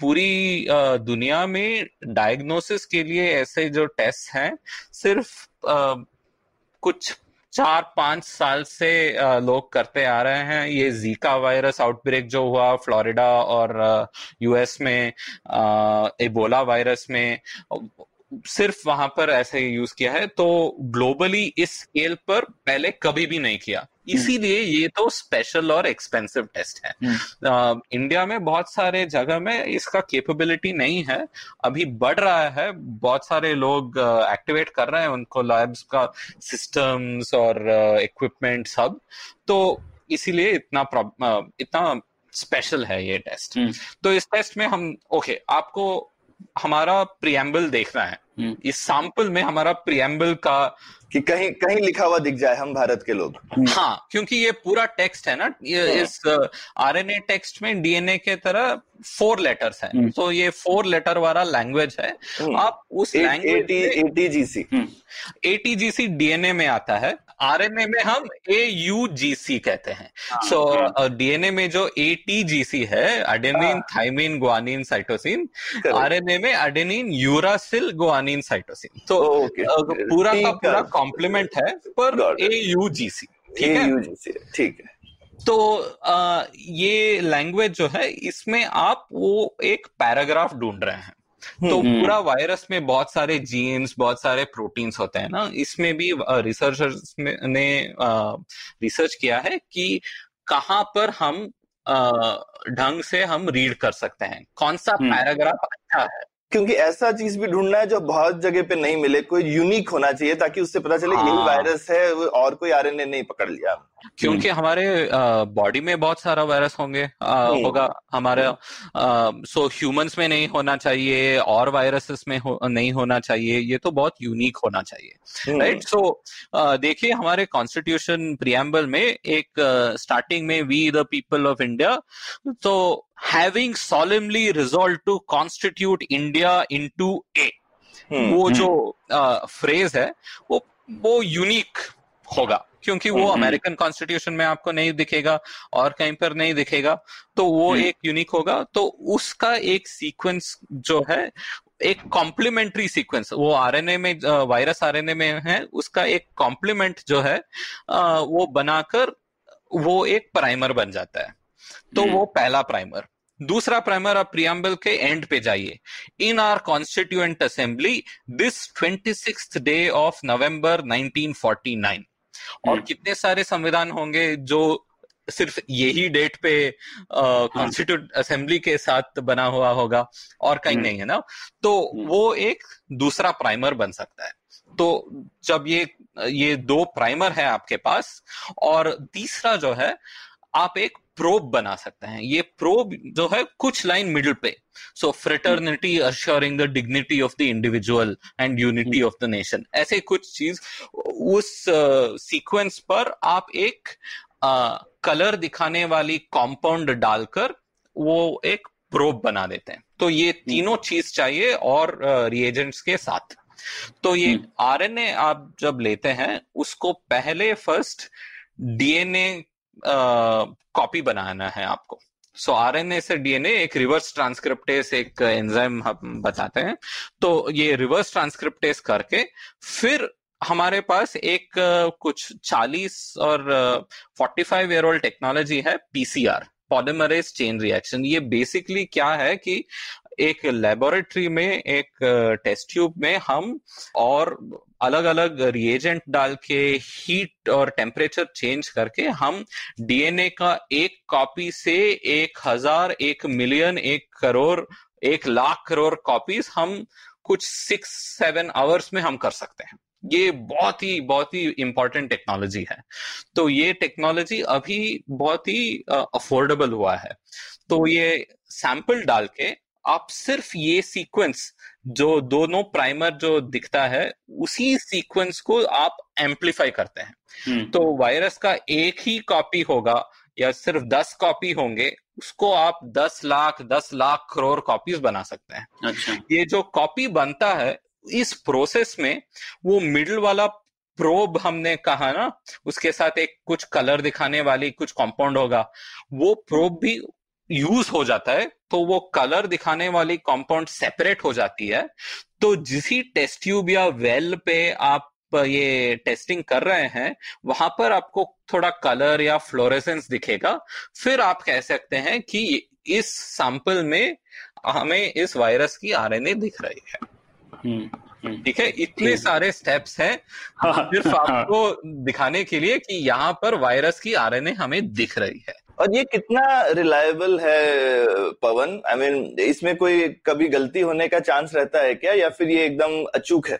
पूरी दुनिया में डायग्नोसिस के लिए ऐसे जो टेस्ट हैं सिर्फ कुछ 4-5 साल से लोग करते आ रहे हैं। ये जीका वायरस आउटब्रेक जो हुआ फ्लोरिडा और यूएस में, एबोला वायरस में, सिर्फ वहां पर ऐसे यूज किया है। तो ग्लोबली इस स्केल पर पहले कभी भी नहीं किया, इसीलिए ये तो स्पेशल और एक्सपेंसिव टेस्ट है। इंडिया में बहुत सारे जगह में इसका कैपेबिलिटी नहीं है, अभी बढ़ रहा है। बहुत सारे लोग एक्टिवेट कर रहे हैं उनको, लैब्स का सिस्टम्स और इक्विपमेंट सब। तो इसीलिए इतना स्पेशल है ये टेस्ट। तो इस टेस्ट में हम आपको हमारा प्रियम्बल देखना है। इस सैंपल में हमारा प्रियम्बल का कि कहीं लिखा हुआ दिख जाए हम भारत के लोग। हाँ, क्योंकि ये पूरा टेक्स्ट है ना, इस आरएनए टेक्स्ट में डीएनए के तरह 4 लेटर्स हैं। तो ये 4 लेटर वाला लैंग्वेज है। आप उस लैंग्वेज एटीजीसी डीएनए में आता है, आरएनए में हम AUGC कहते हैं। सो डीएनए में जो ATGC है, adenine thymine guanine cytosine, RNA में एडेनिन यूरासिल ग्वानिन साइटोसिन। तो पूरा का पूरा कॉम्प्लीमेंट है, पर AUGC। ठीक है, ठीक है। तो ये लैंग्वेज जो है, इसमें आप वो एक पैराग्राफ ढूंढ रहे हैं। तो पूरा वायरस में बहुत सारे जीन्स, बहुत सारे प्रोटीन्स होते हैं ना, इसमें भी रिसर्चर्स ने रिसर्च किया है कि कहाँ पर हम ढंग से हम रीड कर सकते हैं कौन सा पैराग्राफ अच्छा है, क्योंकि ऐसा चीज भी ढूंढना है जो बहुत जगह पे नहीं मिले, कोई यूनिक होना चाहिए ताकि उससे पता चले यही वायरस है और कोई आरएनए नहीं पकड़ लिया, क्योंकि हमारे बॉडी में बहुत सारा वायरस होगा हमारे, सो ह्यूमंस में नहीं होना चाहिए और वायरसेस में नहीं होना चाहिए, ये तो बहुत यूनिक होना चाहिए, राइट। सो देखिए हमारे कॉन्स्टिट्यूशन प्रियम्बल में एक स्टार्टिंग में we the people of India, तो having solemnly resolved to constitute India into a, वो जो फ्रेज है वो यूनिक होगा, क्योंकि वो अमेरिकन कॉन्स्टिट्यूशन में आपको नहीं दिखेगा और कहीं पर नहीं दिखेगा, तो वो एक यूनिक होगा। तो उसका एक सीक्वेंस जो है, एक कॉम्प्लीमेंट्री सीक्वेंस, वो आरएनए में, वायरस आरएनए में है, उसका एक कॉम्प्लीमेंट जो है वो बनाकर वो एक प्राइमर बन जाता है। तो वो पहला प्राइमर। दूसरा प्राइमर, आप प्रियम्बल के एंड पे जाइए, in our constituent assembly this 26th day of November 1949, और कितने सारे संविधान होंगे जो सिर्फ यही डेट पे कॉन्स्टिट्यूएंट असेंबली के साथ बना हुआ होगा और कहीं नहीं है ना। तो वो एक दूसरा प्राइमर बन सकता है। तो जब ये दो प्राइमर है आपके पास, और तीसरा जो है आप एक प्रोब बना सकते हैं। ये प्रोब जो है कुछ लाइन मिडिल पे, so fraternity assuring the dignity of the individual and unity of the nation, ऐसे कुछ चीज उस सीक्वेंस पर आप एक कलर दिखाने वाली कंपाउंड डालकर वो एक प्रोब बना देते हैं। तो ये तीनों चीज चाहिए और रिएजेंट्स के साथ। तो ये आरएनए आप जब लेते हैं उसको पहले फर्स्ट डीएनए कॉपी बनाना है आपको। सो आरएनए से डीएनए, एक रिवर्स ट्रांसक्रिप्टेस एक एंजाइम हम बताते हैं, तो ये रिवर्स ट्रांसक्रिप्टेस करके फिर हमारे पास एक कुछ 40 और 45 ईयर ओल्ड टेक्नोलॉजी है पीसीआर, पॉलीमरेज चेन रिएक्शन। ये बेसिकली क्या है कि एक लेबोरेटरी में, एक टेस्ट ट्यूब में हम और अलग अलग रिएजेंट डाल के हीट और टेम्परेचर चेंज करके हम डीएनए का एक कॉपी से 1,000, 1,000,000, 1 करोड़, 1,00,000 करोड़ कॉपीज हम कुछ 6-7 आवर्स में हम कर सकते हैं। ये बहुत ही इम्पोर्टेंट टेक्नोलॉजी है। तो ये टेक्नोलॉजी अभी बहुत ही अफोर्डेबल हुआ है। तो ये सैंपल डाल के आप सिर्फ ये सीक्वेंस, जो दोनों प्राइमर जो दिखता है, उसी सीक्वेंस को आप एम्प्लीफाई करते हैं। तो वायरस का एक ही कॉपी होगा या सिर्फ 10 कॉपी होंगे, उसको आप 10,00,000 करोड़ कॉपीज बना सकते हैं। अच्छा। ये जो कॉपी बनता है, इस प्रोसेस में वो मिडिल वाला प्रोब हमने कहा ना, उसके साथ एक कुछ कलर दिखाने वाली कुछ कंपाउंड होगा, वो प्रोब भी यूज हो जाता है। तो वो कलर दिखाने वाली कंपाउंड सेपरेट हो जाती है। तो जिस ही टेस्ट ट्यूब या वेल पे आप ये टेस्टिंग कर रहे हैं, वहां पर आपको थोड़ा कलर या फ्लोरेसेंस दिखेगा। फिर आप कह सकते हैं कि इस सैंपल में हमें इस वायरस की आरएनए दिख रही है। ठीक है, इतने सारे स्टेप्स हैं सिर्फ आपको दिखाने के लिए कि यहाँ पर वायरस की आरएनए हमें दिख रही है। और ये कितना रिलायबल है पवन? आई मीन, इसमें कोई कभी गलती होने का चांस रहता है क्या, या फिर ये एकदम अचूक है?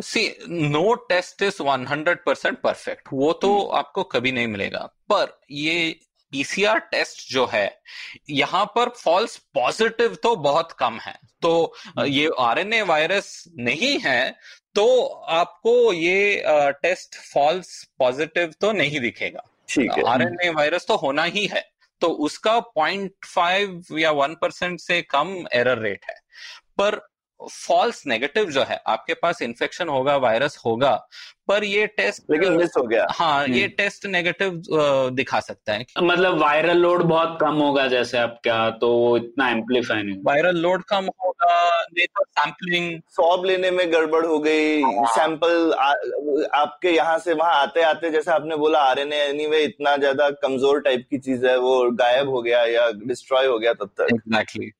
See, no test is 100% perfect, वो तो आपको कभी नहीं मिलेगा। पर ये पीसीआर टेस्ट जो है, यहाँ पर फॉल्स पॉजिटिव तो बहुत कम है। तो ये आरएनए वायरस नहीं है, तो आपको ये टेस्ट फॉल्स पॉजिटिव तो नहीं दिखेगा। आरएनए वायरस तो होना ही है, तो उसका 0.5 या 1% से कम एरर रेट है। पर फॉल्स नेगेटिव जो है, आपके पास इन्फेक्शन होगा, वायरस होगा, पर ये टेस्ट लेकिन मिस हो गया। हाँ, ये टेस्ट नेगेटिव दिखा सकता है। मतलब वायरल लोड बहुत कम होगा जैसे आपका, तो इतना एम्पलीफाई नहीं, वायरल लोड कम होगा। तो सैम्पलिंग, स्वाब लेने में गड़बड़ हो गई, सैंपल आपके यहाँ से वहां आते आते, जैसे आपने बोला आरएनए एनीवे इतना ज्यादा कमजोर टाइप की चीज है, वो गायब हो गया या डिस्ट्रॉय हो गया तब तक। एग्जैक्टली।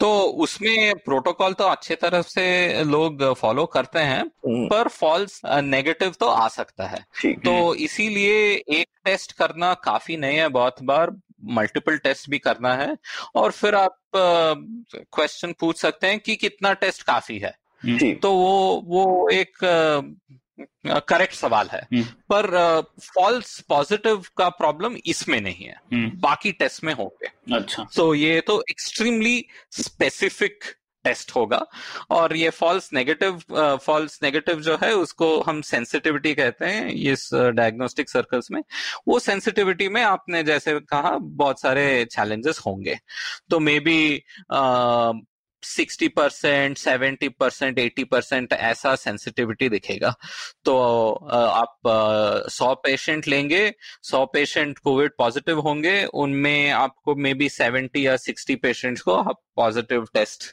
तो उसमें प्रोटोकॉल तो अच्छे तरफ से लोग फॉलो करते हैं, पर फॉल्स नेगेटिव तो आ सकता है। तो इसीलिए एक टेस्ट करना काफी नहीं है बहुत बार। मल्टीपल टेस्ट भी करना है, और फिर आप क्वेश्चन पूछ सकते हैं कि कितना टेस्ट काफी है। तो वो एक करेक्ट सवाल है, पर फॉल्स पॉजिटिव का प्रॉब्लम इसमें नहीं है, बाकी टेस्ट में होंगे। अच्छा, तो ये तो एक्सट्रीमली स्पेसिफिक टेस्ट होगा, और ये फॉल्स नेगेटिव जो है उसको हम सेंसिटिविटी कहते हैं इस डायग्नोस्टिक सर्कल्स में। वो सेंसिटिविटी में आपने जैसे कहा बहुत सारे चैलेंजेस होंगे, तो मे बी 60%, 70%, 80% ऐसा सेंसिटिविटी दिखेगा। तो आप 100 पेशेंट लेंगे, 100 पेशेंट कोविड पॉजिटिव होंगे, उनमें आपको मे बी 70 या 60 पेशेंट्स को आप पॉजिटिव टेस्ट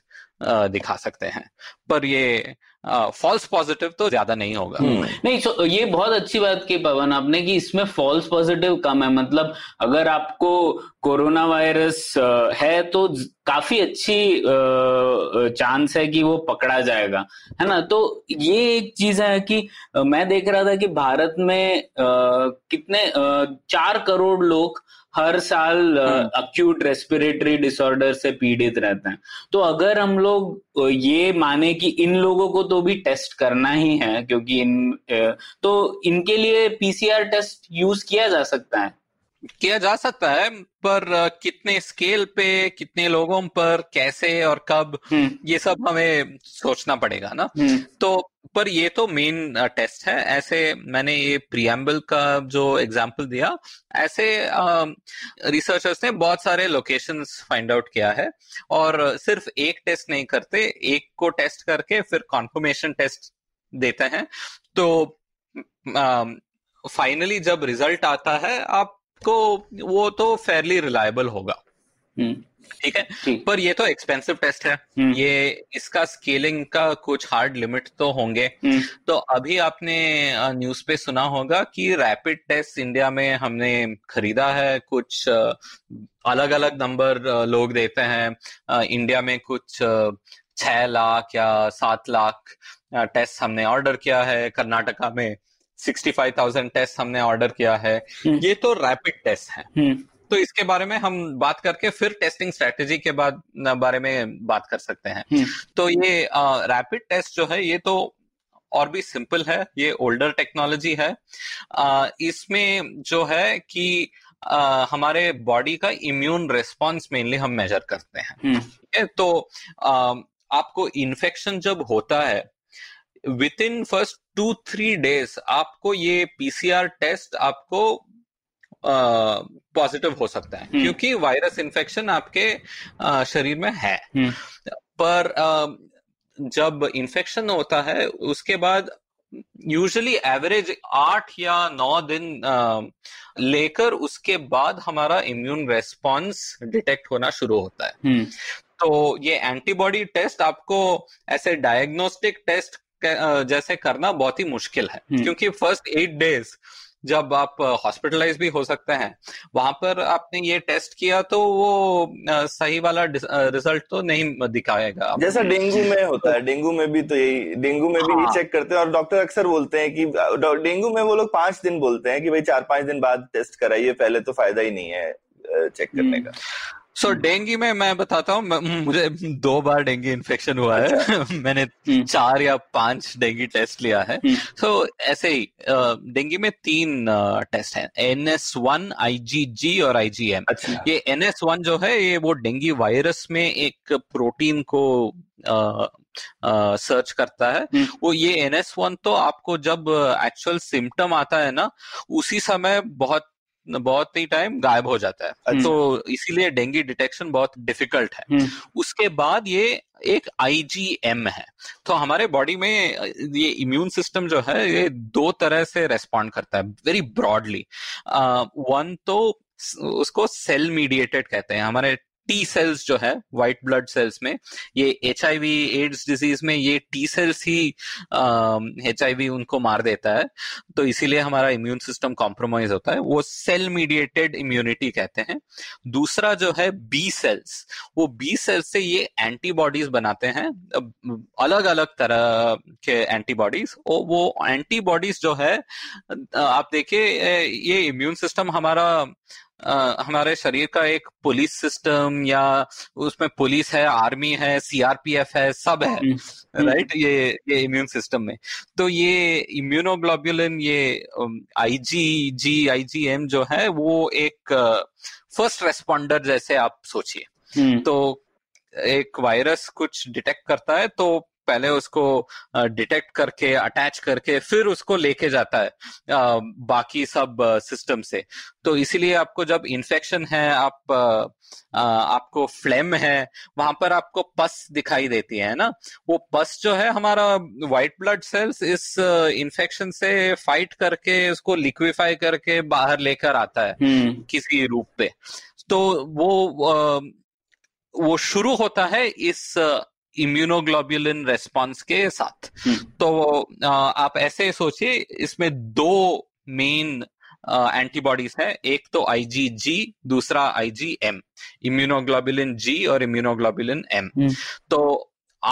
दिखा सकते हैं, पर ये फॉल्स पॉजिटिव तो ज्यादा नहीं होगा। नहीं, तो ये बहुत अच्छी बात की पवन आपने कि इसमें फॉल्स पॉजिटिव कम है, मतलब अगर आपको कोरोना वायरस है तो काफी अच्छी चांस है कि वो पकड़ा जाएगा, है ना। तो ये एक चीज है कि मैं देख रहा था कि भारत में कितने 4 करोड़ लोग हर साल अक्यूट रेस्पिरेटरी डिसऑर्डर से पीड़ित रहते हैं। तो अगर हम लोग ये माने कि इन लोगों को तो भी टेस्ट करना ही है, क्योंकि तो इनके लिए पीसीआर टेस्ट यूज किया जा सकता है, पर कितने स्केल पे, कितने लोगों पर, कैसे और कब, ये सब हमें सोचना पड़ेगा ना। तो पर ये तो मेन टेस्ट है। ऐसे मैंने ये प्रीएम्बल का जो एग्जांपल दिया, ऐसे रिसर्चर्स ने बहुत सारे लोकेशंस फाइंड आउट किया है, और सिर्फ एक टेस्ट नहीं करते, एक को टेस्ट करके फिर कॉन्फर्मेशन टेस्ट देते हैं। तो फाइनली जब रिजल्ट आता है आपको वो तो फेयरली रिलायबल होगा, ठीक है। पर ये तो एक्सपेंसिव टेस्ट है, ये इसका स्केलिंग का कुछ हार्ड लिमिट तो होंगे। तो अभी आपने न्यूज पे सुना होगा कि रैपिड टेस्ट इंडिया में हमने खरीदा है, कुछ अलग अलग नंबर लोग देते हैं। इंडिया में कुछ 6 लाख या 7 लाख टेस्ट हमने ऑर्डर किया है, कर्नाटका में 65,000 टेस्ट हमने ऑर्डर किया है। ये तो रैपिड टेस्ट है, तो इसके बारे में हम बात करके फिर टेस्टिंग स्ट्रेटेजी के बारे में बात कर सकते हैं। तो ये रैपिड टेस्ट जो है ये तो और भी सिंपल है, ये ओल्डर टेक्नोलॉजी है। इसमें जो है कि हमारे बॉडी का इम्यून रिस्पॉन्स मेनली हम मेजर करते हैं। तो आपको इन्फेक्शन जब होता है, विद इन फर्स्ट 2-3 डेज आपको ये पीसीआर टेस्ट आपको पॉजिटिव हो सकता है, क्योंकि वायरस इन्फेक्शन आपके शरीर में है। पर जब इन्फेक्शन होता है उसके बाद यूजुअली एवरेज 8 या 9 दिन लेकर उसके बाद हमारा इम्यून रेस्पॉन्स डिटेक्ट होना शुरू होता है। तो ये एंटीबॉडी टेस्ट आपको ऐसे डायग्नोस्टिक टेस्ट जैसे करना बहुत ही मुश्किल है, क्योंकि फर्स्ट 8 डेज जब आप हॉस्पिटलाइज भी हो सकते हैं, वहां पर आपने ये टेस्ट किया तो वो सही वाला रिजल्ट तो नहीं दिखाएगा, जैसा डेंगू में होता है। डेंगू में भी तो यही, डेंगू में भी चेक करते हैं, और डॉक्टर अक्सर बोलते हैं कि डेंगू में वो लोग 5 दिन बोलते हैं कि भाई 4-5 दिन बाद टेस्ट कराइए, पहले तो फायदा ही नहीं है चेक करने का। सो डेंगू में मैं बताता हूँ, मुझे 2 बार डेंगू इन्फेक्शन हुआ है। मैंने 4 या 5 डेंगू टेस्ट लिया है। सो ऐसे ही डेंगू में 3 टेस्ट हैं, NS1, IgG और IgM। ये NS1 जो है ये वो डेंगू वायरस में एक प्रोटीन को सर्च करता है। वो ये NS1 तो आपको जब एक्चुअल सिम्टम आता है ना, उसी समय बहुत ही टाइम गायब हो जाता है। तो इसीलिए डेंगू डिटेक्शन बहुत डिफिकल्ट है। उसके बाद ये एक IgM है। तो हमारे बॉडी में ये इम्यून सिस्टम जो है ये 2 तरह से रेस्पॉन्ड करता है, वेरी ब्रॉडली। 1 तो उसको सेल मीडिएटेड कहते हैं। हमारे टी सेल्स जो है व्हाइट ब्लड सेल्स में, ये HIV/AIDS डिजीज में ये टी सेल्स ही HIV उनको मार देता है, तो इसीलिए हमारा इम्यून सिस्टम कॉम्प्रोमाइज होता है। वो सेल मीडिएटेड इम्यूनिटी कहते हैं। दूसरा जो है बी सेल्स, वो बी सेल्स से ये एंटीबॉडीज बनाते हैं, अलग अलग तरह के एंटीबॉडीज। और वो एंटीबॉडीज जो है आप देखिए, ये इम्यून सिस्टम हमारा हमारे शरीर का एक पुलिस सिस्टम या उसमें पुलिस है, आर्मी है, सीआरपीएफ है, सब है राइट। ये इम्यून सिस्टम में तो ये इम्यूनोग्लोबुलिन, ये आईजीएम जो है वो एक फर्स्ट रेस्पॉन्डर जैसे आप सोचिए। तो एक वायरस कुछ डिटेक्ट करता है तो पहले उसको डिटेक्ट करके अटैच करके फिर उसको लेके जाता है बाकी सब सिस्टम से। तो इसीलिए आपको जब इन्फेक्शन है, आपको फ्लेम है, वहां पर आपको पस दिखाई देती है ना, वो पस जो है हमारा व्हाइट ब्लड सेल्स इस इन्फेक्शन से फाइट करके उसको लिक्विफाई करके बाहर लेकर आता है किसी रूप पे। तो वो शुरू होता है इस इम्यूनोग्लोबुलिन रेस्पॉन्स के साथ। तो आप ऐसे सोचिए इसमें दो मेन एंटीबॉडीज हैं, एक तो IgG, दूसरा IgM, इम्यूनोग्लोबुलिन G और इम्यूनोग्लोबुलिन M। तो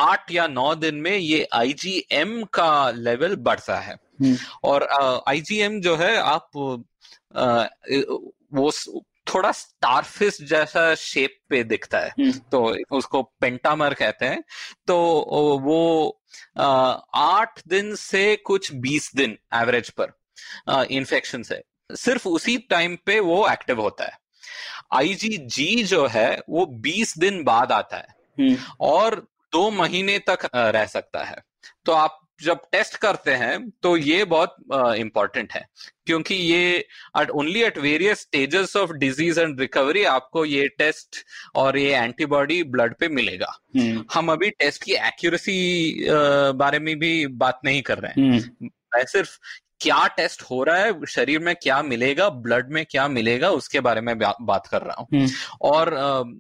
8 या 9 दिन में ये IgM का लेवल बढ़ता है और IgM जो है आप वो थोड़ा स्टारफिश जैसा शेप पे दिखता है तो उसको पेंटामर कहते हैं। तो वो 8 दिन से कुछ 20 दिन एवरेज पर इन्फेक्शन से सिर्फ उसी टाइम पे वो एक्टिव होता है। IgG जो है वो 20 दिन बाद आता है और 2 महीने तक रह सकता है। तो आप जब टेस्ट करते हैं तो ये बहुत इंपॉर्टेंट है क्योंकि ये only at various stages of disease and recovery आपको ये टेस्ट और ये एंटीबॉडी ब्लड पे मिलेगा। हम अभी टेस्ट की एक्यूरेसी बारे में भी बात नहीं कर रहे हैं। मैं सिर्फ क्या टेस्ट हो रहा है, शरीर में क्या मिलेगा, ब्लड में क्या मिलेगा, उसके बारे में बात कर रहा हूँ। और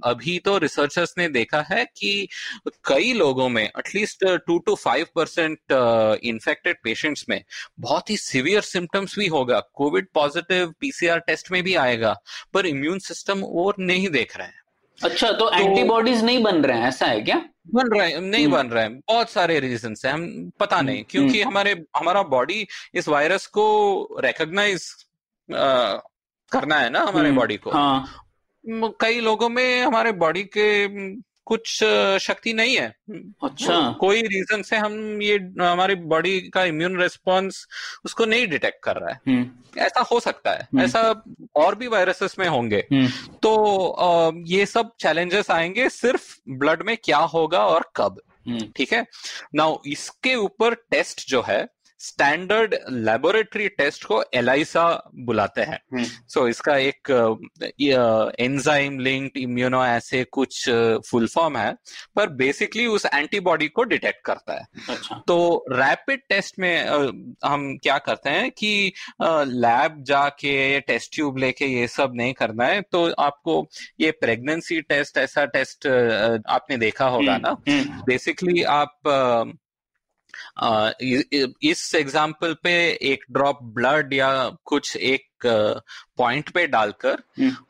अभी तो रिसर्चर्स ने देखा है कि कई लोगों में एटलीस्ट 2-5% इन्फेक्टेड पेशेंट्स में बहुत ही सीवियर सिम्टम्स भी होगा। कोविड पॉजिटिव पीसीआर टेस्ट में भी आएगा पर इम्यून सिस्टम और नहीं देख रहे हैं। अच्छा, तो एंटीबॉडीज नहीं बन रहे हैं, ऐसा है क्या? नहीं बन रहे हैं बहुत सारे रीजन है, हम पता नहीं, क्योंकि हमारा बॉडी इस वायरस को रिकॉग्नाइज करना है ना हमारे बॉडी को। हाँ। कई लोगों में हमारे बॉडी के कुछ शक्ति नहीं है। अच्छा, कोई रीजन से हम ये हमारी बॉडी का इम्यून रेस्पॉन्स उसको नहीं डिटेक्ट कर रहा है। ऐसा हो सकता है, ऐसा और भी वायरसेस में होंगे। तो ये सब चैलेंजेस आएंगे, सिर्फ ब्लड में क्या होगा और कब। ठीक है, नाउ इसके ऊपर टेस्ट जो है, स्टैंडर्ड लेबोरेटरी टेस्ट को एलाइसा बुलाते हैं। सो इसका एक एंजाइम लिंक्ड इम्यूनो ऐसे कुछ फुल फॉर्म है पर बेसिकली उस एंटीबॉडी को डिटेक्ट करता है। अच्छा। तो रैपिड टेस्ट में हम क्या करते हैं कि लैब जाके टेस्ट ट्यूब लेके ये सब नहीं करना है। तो आपको ये प्रेगनेंसी टेस्ट ऐसा टेस्ट आपने देखा होगा ना। बेसिकली आप इस एग्जाम्पल पे एक ड्रॉप ब्लड या कुछ एक पॉइंट पे डालकर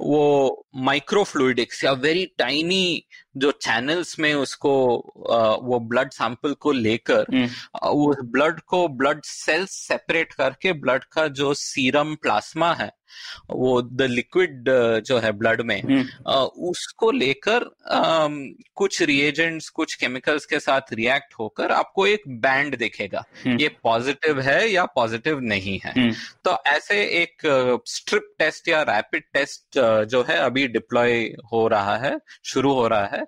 वो माइक्रोफ्लूइडिक्स या वेरी टाइनी जो चैनल्स में उसको वो ब्लड सैंपल को लेकर उस ब्लड को ब्लड सेल्स सेपरेट करके ब्लड का जो सीरम प्लाज्मा है वो द लिक्विड जो है ब्लड में उसको लेकर कुछ रिएजेंट्स कुछ केमिकल्स के साथ रिएक्ट होकर आपको एक बैंड दिखेगा, ये पॉजिटिव है या पॉजिटिव नहीं है। तो ऐसे एक स्ट्रिप टेस्ट या रैपिड टेस्ट जो है अभी डिप्लॉय हो रहा है, शुरू हो रहा है।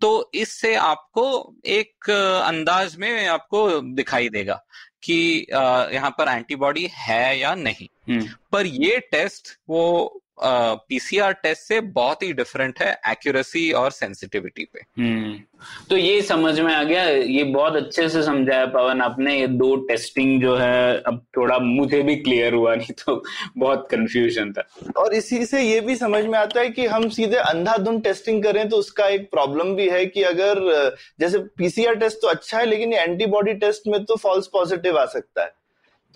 तो इससे आपको एक अंदाज में आपको दिखाई देगा कि यहाँ पर एंटीबॉडी है या नहीं। पर ये टेस्ट वो पीसीआर टेस्ट से बहुत ही डिफरेंट है एक्यूरेसी और सेंसिटिविटी पे। तो ये समझ में आ गया, ये बहुत अच्छे से समझाया पवन आपने। ये दो टेस्टिंग जो है अब थोड़ा मुझे भी क्लियर हुआ, नहीं तो बहुत कंफ्यूजन था। और इसी से ये भी समझ में आता है कि हम सीधे अंधाधुंध टेस्टिंग करें तो उसका एक प्रॉब्लम भी है कि अगर जैसे पीसीआर टेस्ट तो अच्छा है लेकिन एंटीबॉडी टेस्ट में तो फॉल्स पॉजिटिव आ सकता है।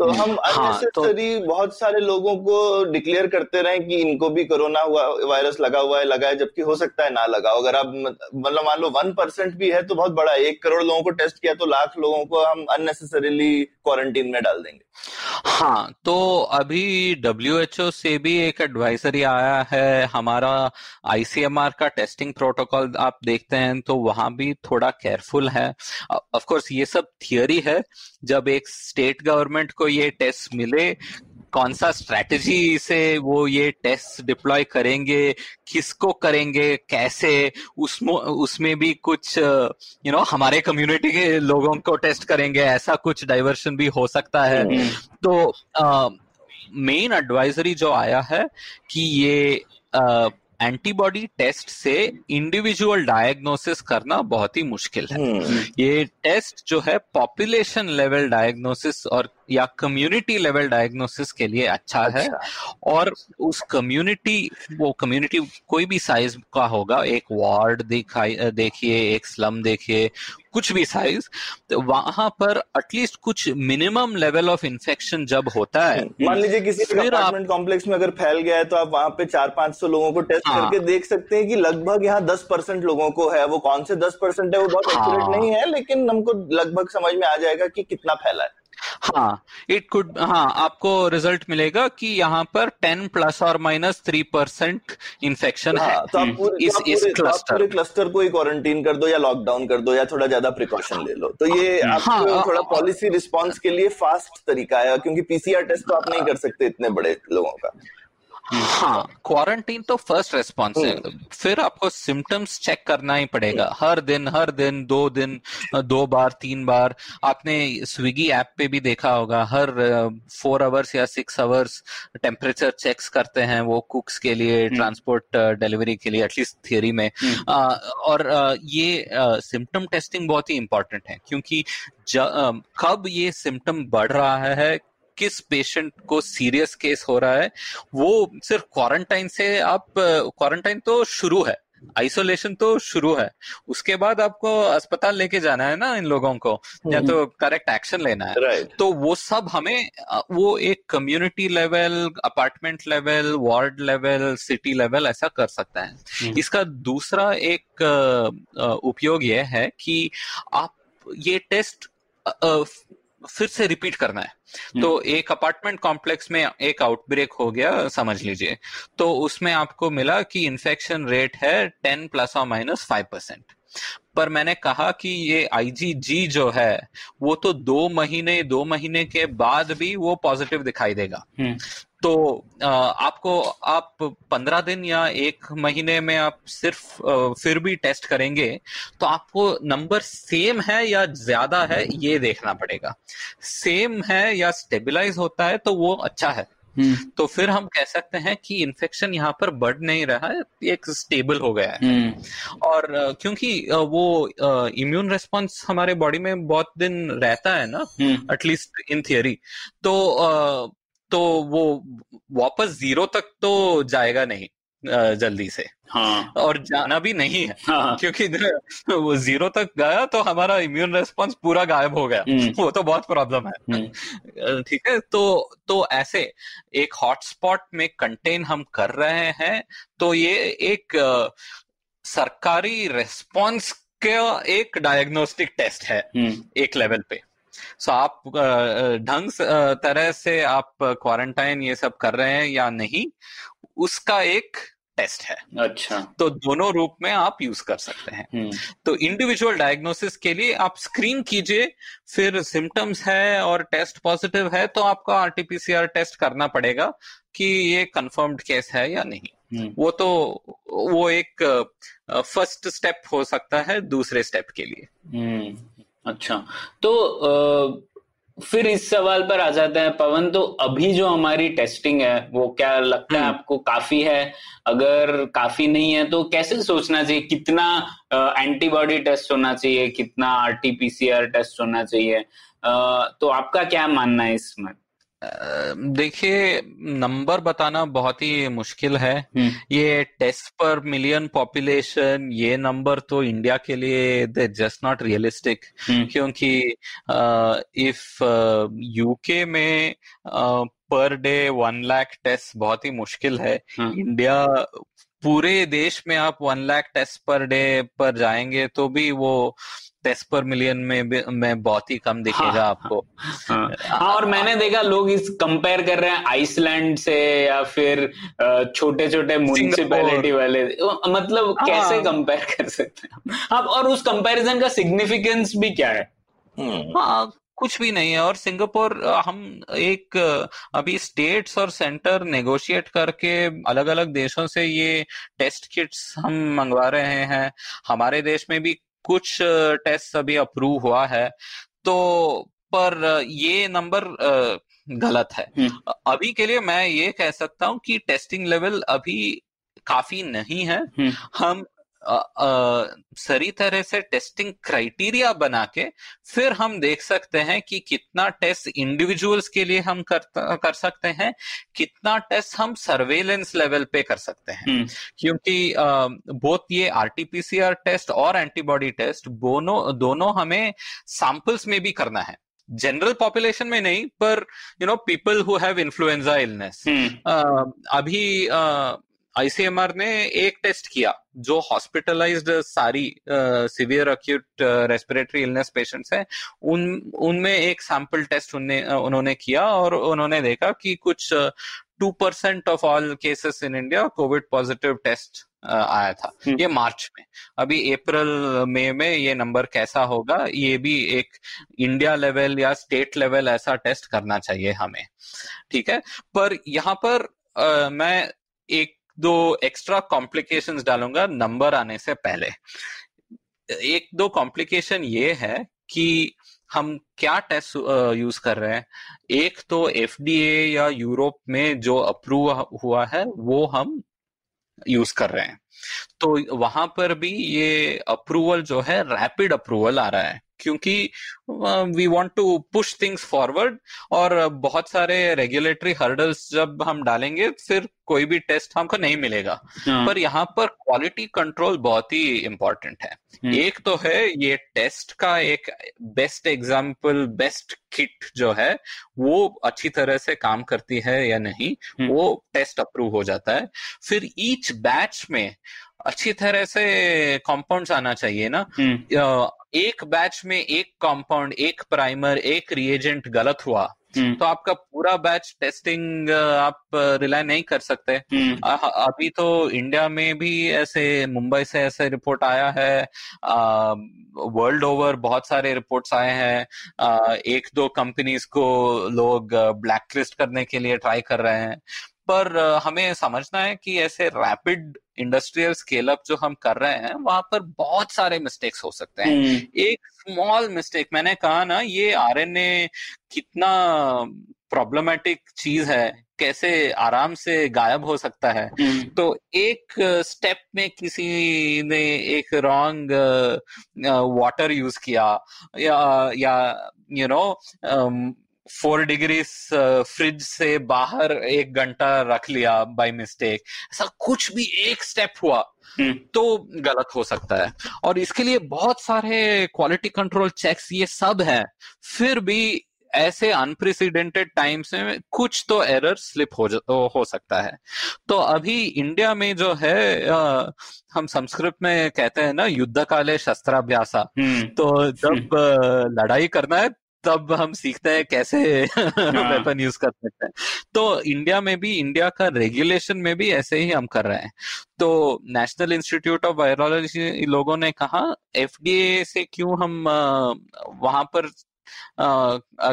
तो हम अननेसेसरी बहुत सारे लोगों को डिक्लेयर करते रहे कि इनको भी कोरोना वायरस लगा हुआ है, लगा है, जबकि हो सकता है ना लगा हो। अगर आप मतलब मान लो 1% भी है तो बहुत बड़ा, 1 करोड़ लोगों को टेस्ट किया तो लाख लोगों को हम अननेसेसरीली क्वारंटीन में डाल देंगे। हाँ, तो अभी WHO से भी एक एडवाइजरी आया है। हमारा ICMR का टेस्टिंग प्रोटोकॉल आप देखते हैं तो वहां भी थोड़ा केयरफुल है। ऑफ कोर्स ये सब थियरी है, जब एक स्टेट गवर्नमेंट को ये टेस्ट मिले, कौन सा स्ट्रेटजी से वो ये टेस्ट डिप्लॉय करेंगे, किसको करेंगे, कैसे, उसमें भी कुछ हमारे कम्युनिटी के लोगों को टेस्ट करेंगे, ऐसा कुछ डाइवर्शन भी हो सकता है। तो मेन एडवाइजरी जो आया है कि ये एंटीबॉडी टेस्ट से इंडिविजुअल डायग्नोसिस करना बहुत ही मुश्किल है। ये टेस्ट जो है पॉपुलेशन लेवल डायग्नोसिस और या कम्युनिटी लेवल डायग्नोसिस के लिए अच्छा है। और उस कम्युनिटी कोई भी साइज का होगा, एक वार्ड देखिए, एक स्लम देखिए, कुछ भी साइज, तो वहां पर एटलीस्ट कुछ मिनिमम लेवल ऑफ इन्फेक्शन जब होता है। मान लीजिए किसी अपार्टमेंट कॉम्प्लेक्स में अगर फैल गया है तो आप वहां पे 400-500 लोगों को टेस्ट करके देख सकते हैं कि लगभग यहाँ 10% लोगों को है। वो कौन से 10% है वो बहुत एक्यूरेट नहीं है, लेकिन हमको लगभग समझ में आ जाएगा कि कितना फैला है। आपको रिजल्ट मिलेगा कि यहाँ पर 10 ± 3% इन्फेक्शन है। तो आप इस क्लस्टर को ही क्वारंटीन कर दो या लॉकडाउन कर दो या थोड़ा ज्यादा प्रिकॉशन ले लो। तो ये आपको थोड़ा पॉलिसी रिस्पांस के लिए फास्ट तरीका है, क्योंकि PCR टेस्ट तो आप नहीं कर सकते इतने बड़े लोगों का। क्वारंटीन तो फर्स्ट रेस्पॉन्स है। फिर आपको सिम्टम्स चेक करना ही पड़ेगा हर दिन, 2 दिन 2 बार 3 बार। आपने स्विगी ऐप पे भी देखा होगा, हर 4 आवर्स या 6 आवर्स टेम्परेचर चेक्स करते हैं वो कुक्स के लिए, ट्रांसपोर्ट डिलीवरी के लिए, एटलीस्ट थियरी में। और ये सिम्टम टेस्टिंग बहुत ही इंपॉर्टेंट है, क्योंकि कब ये सिम्टम बढ़ रहा है, किस पेशेंट को सीरियस केस हो रहा है, वो सिर्फ क्वारंटाइन से क्वारंटाइन तो शुरू है, आइसोलेशन तो शुरू है, उसके बाद आपको अस्पताल लेके जाना है ना इन लोगों को, या तो करेक्ट एक्शन लेना है। तो वो सब हमें वो एक community level, apartment level, ward level, city level ऐसा कर सकता है। इसका दूसरा एक उपयोग ये है कि आप ये टेस्ट फिर से रिपीट करना है। तो एक अपार्टमेंट कॉम्प्लेक्स में एक आउटब्रेक हो गया समझ लीजिए, तो उसमें आपको मिला कि इन्फेक्शन रेट है 10 ± 5%। पर मैंने कहा कि ये IgG जो है वो तो 2 महीने के बाद भी वो पॉजिटिव दिखाई देगा। तो आप 15 दिन या 1 महीने में आप सिर्फ फिर भी टेस्ट करेंगे तो आपको नंबर सेम है या ज्यादा है ये देखना पड़ेगा। सेम है या स्टेबलाइज होता है तो वो अच्छा है। तो फिर हम कह सकते हैं कि इन्फेक्शन यहाँ पर बढ़ नहीं रहा है, एक स्टेबल हो गया है। और क्योंकि वो इम्यून रेस्पॉन्स हमारे बॉडी में बहुत दिन रहता है ना, एटलीस्ट इन थियरी, तो वो वापस 0 तक तो जाएगा नहीं जल्दी से। और जाना भी नहीं है, क्योंकि वो 0 तक गया तो हमारा इम्यून रेस्पॉन्स पूरा गायब हो गया, वो तो बहुत प्रॉब्लम है। ठीक है, तो ऐसे एक हॉटस्पॉट में कंटेन हम कर रहे हैं, तो ये एक सरकारी रेस्पॉन्स का एक डायग्नोस्टिक टेस्ट है एक लेवल पे। सो आप ढंग तरह से आप क्वारंटाइन ये सब कर रहे हैं या नहीं, उसका एक टेस्ट है। अच्छा, तो दोनों रूप में आप यूज कर सकते हैं। तो इंडिविजुअल डायग्नोसिस के लिए आप स्क्रीन कीजिए, फिर सिम्टम्स है और टेस्ट पॉजिटिव है तो आपका RT-PCR टेस्ट करना पड़ेगा कि ये कंफर्म्ड केस है या नहीं। वो एक फर्स्ट स्टेप हो सकता है दूसरे स्टेप के लिए। अच्छा, तो फिर इस सवाल पर आ जाते हैं पवन, तो अभी जो हमारी टेस्टिंग है वो क्या लगता है आपको काफी है? अगर काफी नहीं है तो कैसे सोचना चाहिए, कितना एंटीबॉडी टेस्ट होना चाहिए, कितना RT-PCR टेस्ट होना चाहिए, तो आपका क्या मानना है इसमें? देखिए, नंबर बताना बहुत ही मुश्किल है। ये टेस्ट पर मिलियन पॉपुलेशन, ये नंबर तो इंडिया के लिए दे जस्ट नॉट रियलिस्टिक, क्योंकि इफ यूके में पर डे 1 लाख टेस्ट बहुत ही मुश्किल है। इंडिया पूरे देश में आप 1 लाख टेस्ट पर डे पर जाएंगे तो भी वो टेस्ट पर मिलियन में बहुत ही कम दिखेगा आपको। और मैंने देखा लोग इस कंपेयर कर रहे हैं आइसलैंड से या फिर छोटे छोटे म्युनिसिपैलिटी वाले, मतलब कैसे कंपेयर कर सकते हैं आप? और उस कंपैरिजन का सिग्निफिकेंस भी क्या है? कुछ भी नहीं है। और सिंगापुर हम एक अभी स्टेट्स और सेंटर नेगोशिएट करके अलग अलग देशों से ये टेस्ट किट्स हम मंगवा रहे हैं। हमारे देश में भी कुछ टेस्ट अभी अप्रूव हुआ है, तो पर ये नंबर गलत है। अभी के लिए मैं ये कह सकता हूँ कि टेस्टिंग लेवल अभी काफी नहीं है। हम सही तरह से टेस्टिंग क्राइटेरिया बना के फिर हम देख सकते हैं कि कितना टेस्ट इंडिविजुअल्स के लिए हम कर सकते हैं, कितना टेस्ट हम सर्वेलेंस लेवल पे कर सकते हैं, क्योंकि बोथ ये आरटीपीसीआर टेस्ट और एंटीबॉडी टेस्ट दोनों हमें सैंपल्स में भी करना है, जनरल पॉपुलेशन में नहीं, पर you know people who have influenza illness. अभी आईसीएमआर ने एक टेस्ट किया जो हॉस्पिटलाइज्ड सारी severe acute respiratory illness patients हैं उनमें एक सैंपल टेस्ट उन्होंने किया और उन्होंने देखा कि कुछ 2% of all cases in India Covid positive test आया था। ये मार्च में, अभी अप्रैल मई में ये नंबर कैसा होगा, ये भी एक इंडिया लेवल या स्टेट लेवल ऐसा टेस्ट करना चाहिए हमें, ठीक है। पर यहाँ पर मैं एक दो एक्स्ट्रा कॉम्प्लिकेशंस डालूंगा नंबर आने से पहले। एक दो कॉम्प्लिकेशन ये है कि हम क्या टेस्ट यूज कर रहे हैं। एक तो एफडीए या यूरोप में जो अप्रूव हुआ है वो हम यूज कर रहे हैं, तो वहां पर भी ये अप्रूवल जो है रैपिड अप्रूवल आ रहा है, क्योंकि we want to push things forward. और बहुत सारे रेगुलेटरी हर्डल्स जब हम डालेंगे फिर कोई भी टेस्ट हमको नहीं मिलेगा। पर यहाँ पर क्वालिटी कंट्रोल बहुत ही इम्पोर्टेंट है। एक तो है ये टेस्ट का एक बेस्ट एग्जाम्पल, बेस्ट किट जो है वो अच्छी तरह से काम करती है या नहीं, वो टेस्ट अप्रूव हो जाता है। फिर ईच बैच में अच्छी तरह से कंपाउंड्स आना चाहिए ना। एक बैच में एक कंपाउंड, एक प्राइमर, एक रिएजेंट गलत हुआ तो आपका पूरा बैच टेस्टिंग आप रिलाय नहीं कर सकते। अभी तो इंडिया में भी ऐसे, मुंबई से ऐसे रिपोर्ट आया है, वर्ल्ड ओवर बहुत सारे रिपोर्ट्स आए हैं। एक दो कंपनीज को लोग ब्लैकलिस्ट करने के लिए ट्राई कर रहे हैं। पर हमें समझना है कि ऐसे रैपिड इंडस्ट्रियल स्केल अप जो हम कर रहे हैं वहां पर बहुत सारे मिस्टेक्स हो सकते हैं। एक स्मॉल मिस्टेक, मैंने कहा ना ये आरएनए कितना प्रॉब्लमेटिक चीज है, कैसे आराम से गायब हो सकता है। तो एक स्टेप में किसी ने एक रॉन्ग वाटर यूज किया या यू नो 4 डिग्री फ्रिज से बाहर 1 घंटा रख लिया बाय मिस्टेक, ऐसा कुछ भी एक स्टेप हुआ तो गलत हो सकता है। और इसके लिए बहुत सारे क्वालिटी कंट्रोल चेक्स ये सब है, फिर भी ऐसे अनप्रेसिडेंटेड टाइम्स में कुछ तो एरर स्लिप हो सकता है। तो अभी इंडिया में जो है हम संस्कृत में कहते हैं ना युद्ध काले शस्त्राभ्यासा, तो जब लड़ाई करना है तब हम सीखते हैं कैसे वेपन यूज कर सकते हैं। तो इंडिया में भी, इंडिया का रेगुलेशन में भी ऐसे ही हम कर रहे हैं। तो नेशनल इंस्टीट्यूट ऑफ वायरोलॉजी लोगों ने कहा एफडीए से क्यों हम वहां पर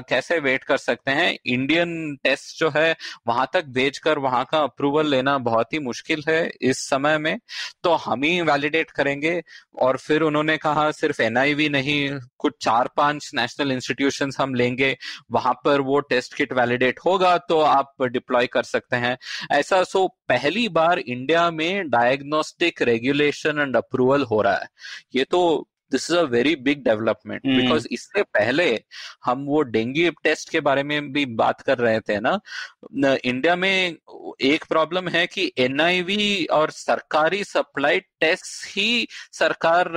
कैसे वेट कर सकते हैं, इंडियन टेस्ट जो है वहां तक भेजकर वहां का अप्रूवल लेना बहुत ही मुश्किल है इस समय में, तो हम ही वैलिडेट करेंगे। और फिर उन्होंने कहा सिर्फ एनआईवी नहीं, कुछ 4-5 नेशनल इंस्टीट्यूशंस हम लेंगे, वहां पर वो टेस्ट किट वैलिडेट होगा तो आप डिप्लॉय कर सकते हैं ऐसा। सो पहली बार इंडिया में डायग्नोस्टिक रेगुलेशन एंड अप्रूवल हो रहा है। ये तो this is a very big development, because इससे पहले हम वो डेंगू टेस्ट के बारे में भी बात कर रहे थे ना, इंडिया में एक प्रॉब्लम है कि एनआईवी और सरकारी सप्लाई टेस्ट ही सरकार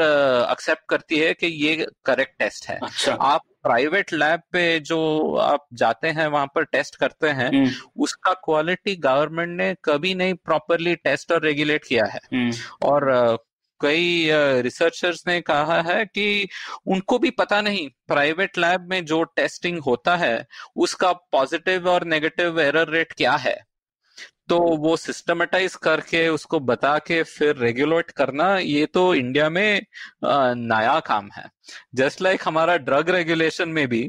एक्सेप्ट करती है कि ये करेक्ट टेस्ट है। अच्छा। आप प्राइवेट लैब पे जो आप जाते हैं वहां पर टेस्ट करते हैं, उसका क्वालिटी गवर्नमेंट ने कभी नहीं प्रॉपरली टेस्ट और रेगुलेट किया है। और कई रिसर्चर्स ने कहा है कि उनको भी पता नहीं प्राइवेट लैब में जो टेस्टिंग होता है उसका पॉजिटिव और नेगेटिव एरर रेट क्या है, तो वो सिस्टमेटाइज करके उसको बता के फिर रेगुलेट करना, ये तो इंडिया में नया काम है। जस्ट लाइक हमारा ड्रग रेगुलेशन में भी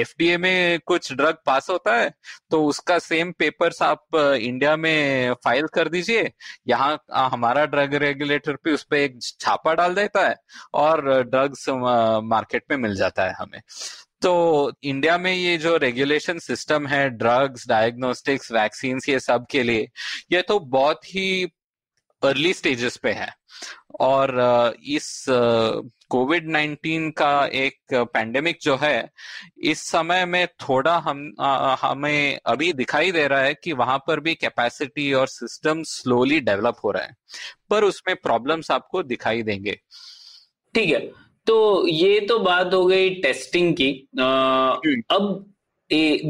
एफडीए में कुछ ड्रग पास होता है तो उसका सेम पेपर्स आप इंडिया में फाइल कर दीजिए, यहाँ हमारा ड्रग रेगुलेटर भी उस पर एक छापा डाल देता है और ड्रग्स मार्केट में मिल जाता है हमें। तो इंडिया में ये जो रेगुलेशन सिस्टम है ड्रग्स, डायग्नोस्टिक्स, वैक्सीन्स, ये सब के लिए, ये तो बहुत ही अर्ली स्टेजेस पे है। और इस कोविड-19 का एक पैंडेमिक जो है इस समय में थोड़ा हमें अभी दिखाई दे रहा है कि वहां पर भी कैपेसिटी और सिस्टम स्लोली डेवलप हो रहा है, पर उसमें प्रॉब्लम्स आपको दिखाई देंगे। ठीक है, तो ये तो बात हो गई टेस्टिंग की। अब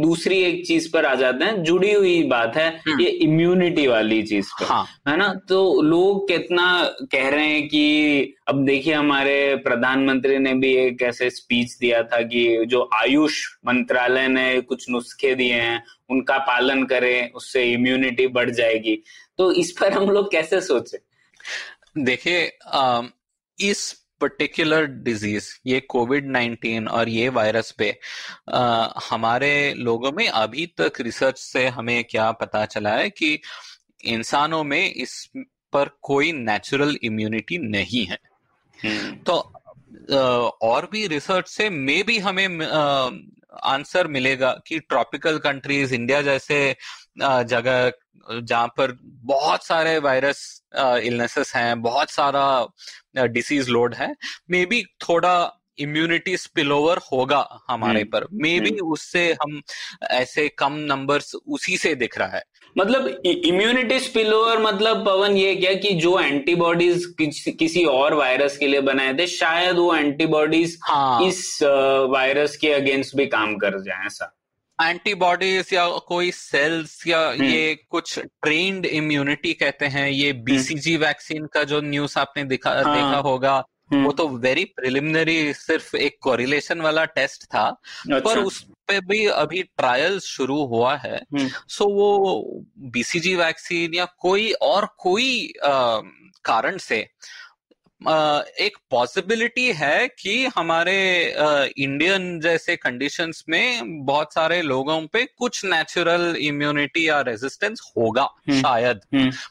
दूसरी एक चीज पर आ जाते हैं, जुड़ी हुई बात है ये इम्यूनिटी वाली चीज पर, है ना। तो लोग कितना कह रहे हैं कि अब देखिए हमारे प्रधानमंत्री ने भी एक ऐसे स्पीच दिया था कि जो आयुष मंत्रालय ने कुछ नुस्खे दिए हैं उनका पालन करें, उससे इम्यूनिटी बढ़ जाएगी। तो इस पर हम लोग कैसे सोचें? देखिए, इस पर्टिकुलर डिजीज, ये कोविड-19 और ये वायरस पे हमारे लोगों में अभी तक रिसर्च से हमें क्या पता चला है कि इंसानों में इस पर कोई नेचुरल इम्यूनिटी नहीं है। तो और भी रिसर्च से मे भी हमें आंसर मिलेगा कि ट्रॉपिकल कंट्रीज, इंडिया जैसे जगह जहां पर बहुत सारे वायरस इलनेसेस हैं, बहुत सारा डिसीज लोड है, मे बी थोड़ा इम्यूनिटी स्पिल ओवर होगा हमारे पर, मे बी उससे हम ऐसे कम नंबर्स उसी से दिख रहा है। मतलब इम्यूनिटी स्पिल ओवर मतलब पवन ये क्या कि जो एंटीबॉडीज किसी और वायरस के लिए बनाए थे शायद वो एंटीबॉडीज इस वायरस के अगेंस्ट भी काम कर जाए, ऐसा? एंटीबॉडीज या कोई सेल्स या ये कुछ ट्रेन्ड इम्यूनिटी कहते हैं, ये बीसीजी वैक्सीन का जो न्यूज आपने देखा होगा, वो तो वेरी प्रिलिमिनरी सिर्फ एक कोरिलेशन वाला टेस्ट था। अच्छा। पर उस पे भी अभी ट्रायल शुरू हुआ है। सो वो बीसीजी वैक्सीन या कोई और कोई कारण से एक पॉसिबिलिटी है कि हमारे इंडियन जैसे कंडीशंस में बहुत सारे लोगों पे कुछ नेचुरल इम्यूनिटी या रेजिस्टेंस होगा शायद,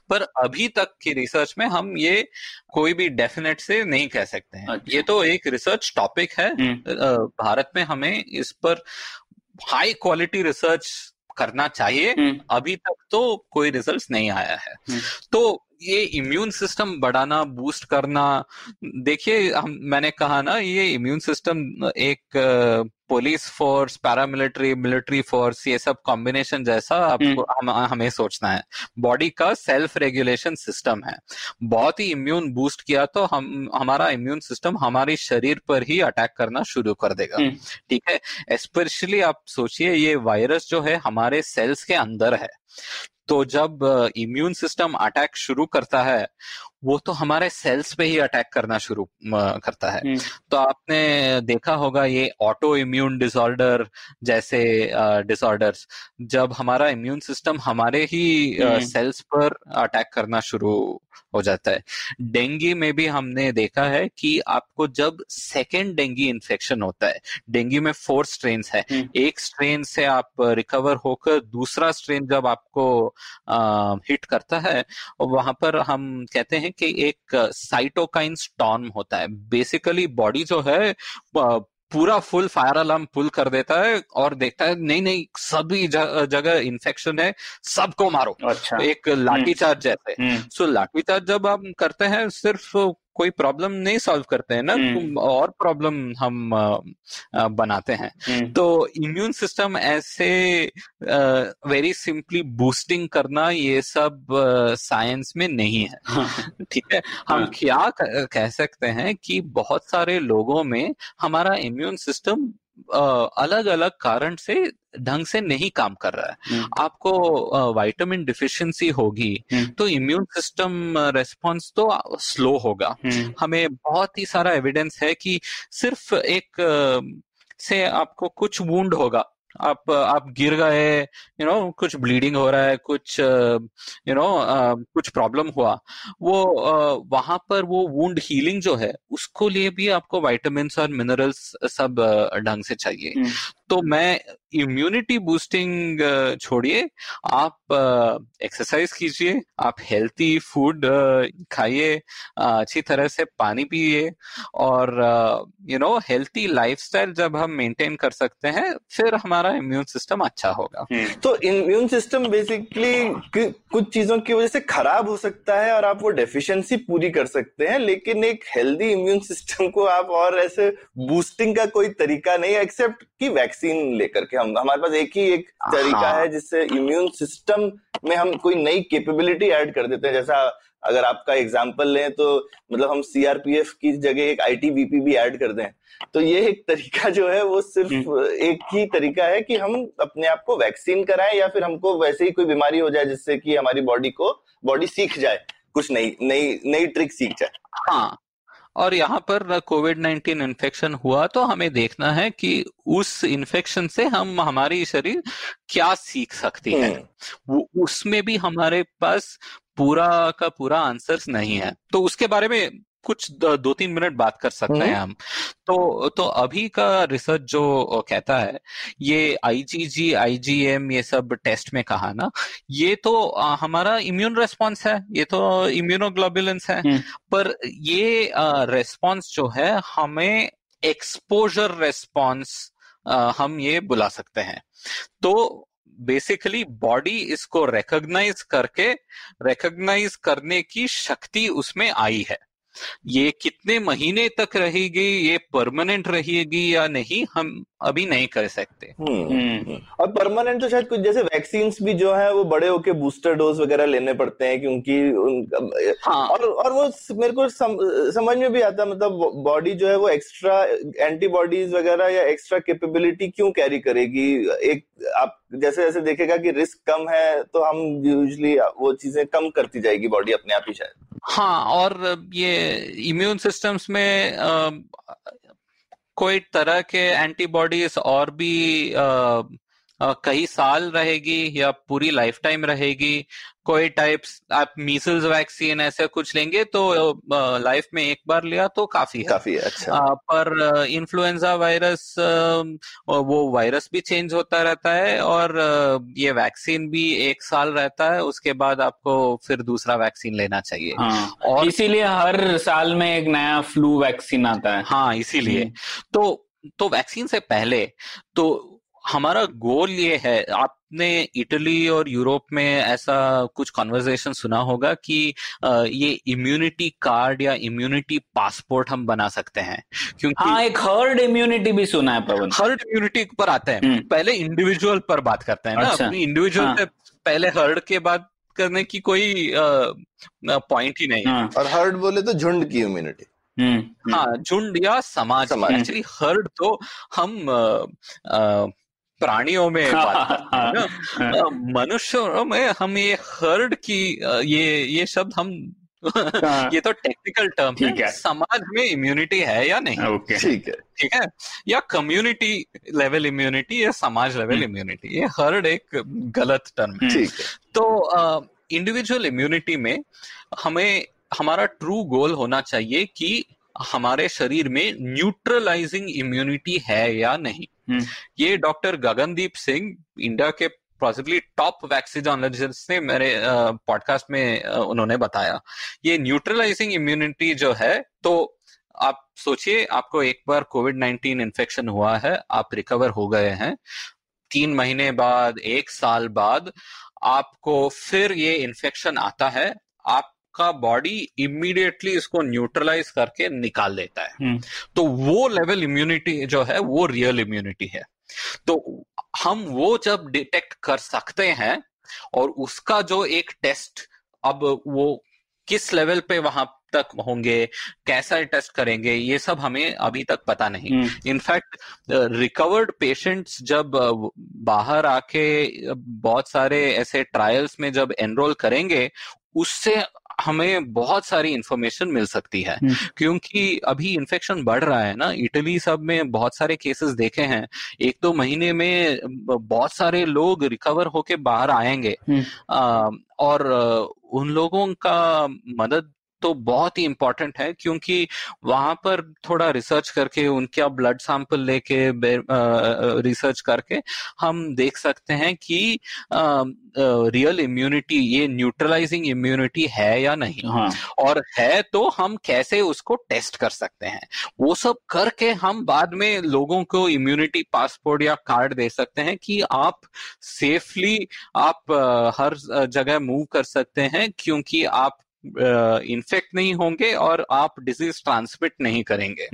पर अभी तक की रिसर्च में हम ये कोई भी डेफिनेट से नहीं कह सकते हैं। अच्छा। ये तो एक रिसर्च टॉपिक है। भारत में हमें इस पर हाई क्वालिटी रिसर्च करना चाहिए, अभी तक तो कोई रिजल्ट नहीं आया है। तो ये इम्यून सिस्टम बढ़ाना, बूस्ट करना, देखिए मैंने कहा ना, ये इम्यून सिस्टम एक police force, paramilitary, military force, ये सब कॉम्बिनेशन जैसा आपको हमें सोचना है। बॉडी का सेल्फ रेगुलेशन सिस्टम है। बहुत ही इम्यून बूस्ट किया तो हमारा इम्यून सिस्टम हमारे शरीर पर ही अटैक करना शुरू कर देगा। ठीक है, स्पेशली आप सोचिए ये वायरस जो है हमारे सेल्स के अंदर है, तो जब इम्यून सिस्टम अटैक शुरू करता है वो तो हमारे सेल्स पे ही अटैक करना शुरू करता है। तो आपने देखा होगा ये ऑटो इम्यून डिसऑर्डर जैसे डिसऑर्डर्स, जब हमारा इम्यून सिस्टम हमारे ही सेल्स पर अटैक करना शुरू हो जाता है। डेंगू में भी हमने देखा है कि आपको जब सेकेंड डेंगू इन्फेक्शन होता है, डेंगू में 4 स्ट्रेन्स है, एक स्ट्रेन से आप रिकवर होकर दूसरा स्ट्रेन जब आपको हिट करता है, वहां पर हम कहते हैं कि एक साइटोकाइन स्टॉर्म होता है। बेसिकली बॉडी जो है पूरा फुल फायर अलार्म पुल कर देता है और देखता है नहीं सभी जगह इन्फेक्शन है, सबको मारो। अच्छा। एक लाठी चार्ज जैसे। सो लाठी चार्ज जब आप करते हैं सिर्फ कोई प्रॉब्लम नहीं सॉल्व करते हैं ना, और प्रॉब्लम हम बनाते हैं। तो इम्यून सिस्टम ऐसे वेरी सिंपली बूस्टिंग करना ये सब साइंस में नहीं है, ठीक है। हम क्या कह सकते हैं कि बहुत सारे लोगों में हमारा इम्यून सिस्टम अलग अलग कारण से ढंग से नहीं काम कर रहा है। आपको विटामिन डिफिशिएंसी होगी तो इम्यून सिस्टम रेस्पॉन्स तो स्लो होगा। हमें बहुत ही सारा एविडेंस है कि सिर्फ एक से आपको कुछ वुंड होगा, आप गिर गए, यू नो, कुछ ब्लीडिंग हो रहा है, कुछ यू नो कुछ प्रॉब्लम हुआ, वो वहां पर वो वुंड हीलिंग जो है उसको लिए भी आपको विटामिन और मिनरल्स सब ढंग से चाहिए। तो मैं इम्यूनिटी बूस्टिंग छोड़िए, आप एक्सरसाइज कीजिए, आप हेल्थी फूड खाइए, अच्छी तरह से पानी पिए और यू नो हेल्थी लाइफस्टाइल जब हम मेंटेन कर सकते हैं फिर हमारा इम्यून सिस्टम अच्छा होगा। तो इम्यून सिस्टम बेसिकली कुछ चीजों की वजह से खराब हो सकता है और आप वो डेफिशिएंसी पूरी कर सकते हैं, लेकिन एक हेल्दी इम्यून सिस्टम को आप और ऐसे बूस्टिंग का कोई तरीका नहीं एक्सेप्ट कि वैक्सीन लेकर के। हम हमारे पास एक ही एक तरीका है जिससे इम्यून सिस्टम में हम कोई नई कैपेबिलिटी ऐड कर देते हैं। जैसा अगर आपका एग्जांपल लें तो मतलब हम सीआरपीएफ की जगह एक आईटीबीपी भी ऐड कर दें, तो ये एक तरीका जो है वो सिर्फ एक ही तरीका है कि हम अपने आप को वैक्सीन कराएं या फिर हमको वैसे ही कोई बीमारी हो जाए जिससे कि हमारी बॉडी सीख जाए, कुछ नई ट्रिक सीख जाए। हाँ, और यहाँ पर कोविड-19 इन्फेक्शन हुआ तो हमें देखना है कि उस इन्फेक्शन से हम हमारी शरीर क्या सीख सकती है, उसमें भी हमारे पास पूरा का पूरा आंसर्स नहीं है। तो उसके बारे में कुछ 2-3 मिनट बात कर सकते हैं हम। तो अभी का रिसर्च जो कहता है ये IgG, IgM ये सब टेस्ट में कहा ना, ये तो हमारा इम्यून रेस्पॉन्स है, ये तो इम्यूनोग्लोबुलिन्स है, पर ये रेस्पॉन्स जो है हमें एक्सपोजर रेस्पॉन्स हम ये बुला सकते हैं। तो बेसिकली बॉडी इसको रिकॉग्नाइज करने की शक्ति उसमें आई है। ये कितने महीने तक रहेगी, ये परमानेंट रहेगी या नहीं, हम अभी नहीं कर सकते। और परमानेंट तो शायद कुछ जैसे वैक्सीन्स भी जो है वो बड़े होके बूस्टर डोज वगैरह लेने पड़ते हैं क्योंकि और वो मेरे को समझ में भी आता, मतलब बॉडी जो है वो एक्स्ट्रा एंटीबॉडीज वगैरह या एक्स्ट्रा कैपेबिलिटी क्यों कैरी करेगी। एक आप जैसे जैसे देखेगा कि रिस्क कम है तो हम यूजली वो चीजें कम करती जाएगी बॉडी अपने आप ही शायद। हाँ, और ये इम्यून सिस्टम्स में कोई तरह के एंटीबॉडीज और भी कई साल रहेगी या पूरी लाइफ टाइम रहेगी। कोई टाइप्स आप मीजल्स वैक्सीन ऐसे कुछ लेंगे तो लाइफ में एक बार लिया तो काफी है अच्छा। पर इन्फ्लुएंजा वायरस वो वायरस भी चेंज होता रहता है और ये वैक्सीन भी 1 साल रहता है, उसके बाद आपको फिर दूसरा वैक्सीन लेना चाहिए। हाँ, और इसीलिए हर साल में एक नया फ्लू वैक्सीन आता है। हाँ, इसीलिए तो वैक्सीन से पहले तो हमारा गोल ये है। आपने इटली और यूरोप में ऐसा कुछ कॉन्वर्सेशन सुना होगा कि ये इम्यूनिटी कार्ड या इम्यूनिटी पासपोर्ट हम बना सकते हैं, क्योंकि हाँ, एक हर्ड इम्यूनिटी भी सुना है। पवन, हर्ड इम्यूनिटी पर आते हैं, पहले इंडिविजुअल पर बात करते हैं ना। अच्छा, इंडिविजुअल से पहले हर्ड के बाद करने की कोई पॉइंट ही नहीं। और हर्ड बोले तो झुंड की इम्यूनिटी। हाँ, झुंड या समाज। एक्चुअली हर्ड तो हम प्राणियों में बात करते हैं ना, मनुष्यों में हम ये हर्ड की ये शब्द हम ये तो टेक्निकल टर्म है। समाज में इम्यूनिटी है या नहीं, ठीक है, या कम्युनिटी लेवल इम्यूनिटी या समाज लेवल इम्यूनिटी, ये हर्ड एक गलत टर्म है। ठीक है, तो इंडिविजुअल इम्यूनिटी में हमें हमारा ट्रू गोल होना चाहिए कि हमारे शरीर में न्यूट्रलाइजिंग इम्यूनिटी है या नहीं। ये डॉक्टर गगनदीप सिंह, इंडिया के पॉसिबली टॉप वैक्सीनोलॉजिस्ट ने मेरे पॉडकास्ट में उन्होंने बताया ये न्यूट्रलाइजिंग इम्यूनिटी जो है। तो आप सोचिए, आपको एक बार कोविड-19 इन्फेक्शन हुआ है, आप रिकवर हो गए हैं, 3 महीने बाद, 1 साल बाद आपको फिर ये इन्फेक्शन आता है, आप आपका बॉडी इमीडिएटली इसको न्यूट्रलाइज करके निकाल देता है। तो वो लेवल इम्यूनिटी जो है वो रियल इम्यूनिटी है। तो हम वो जब डिटेक्ट कर सकते हैं और उसका जो एक टेस्ट, अब वो किस लेवल पे वहां तक होंगे, कैसा टेस्ट करेंगे, ये सब हमें अभी तक पता नहीं। इनफैक्ट रिकवर्ड पेशेंट्स जब बाहर आके बहुत सारे ऐसे ट्रायल्स में जब एनरोल करेंगे उससे हमें बहुत सारी इंफॉर्मेशन मिल सकती है, क्योंकि अभी इन्फेक्शन बढ़ रहा है ना। इटली सब में बहुत सारे केसेस देखे हैं, 1-2 महीने में बहुत सारे लोग रिकवर होके बाहर आएंगे और उन लोगों का मदद तो बहुत ही इम्पोर्टेंट है, क्योंकि वहां पर थोड़ा रिसर्च करके, उनका ब्लड सैंपल लेके रिसर्च करके हम देख सकते हैं कि रियल इम्यूनिटी, ये न्यूट्रलाइजिंग इम्यूनिटी है या नहीं। हाँ। और है तो हम कैसे उसको टेस्ट कर सकते हैं। वो सब करके हम बाद में लोगों को इम्यूनिटी पासपोर्ट या कार्ड दे सकते हैं कि आप सेफली आप हर जगह मूव कर सकते हैं, क्योंकि आप इन्फेक्ट नहीं होंगे और आप डिजीज ट्रांसमिट नहीं करेंगे।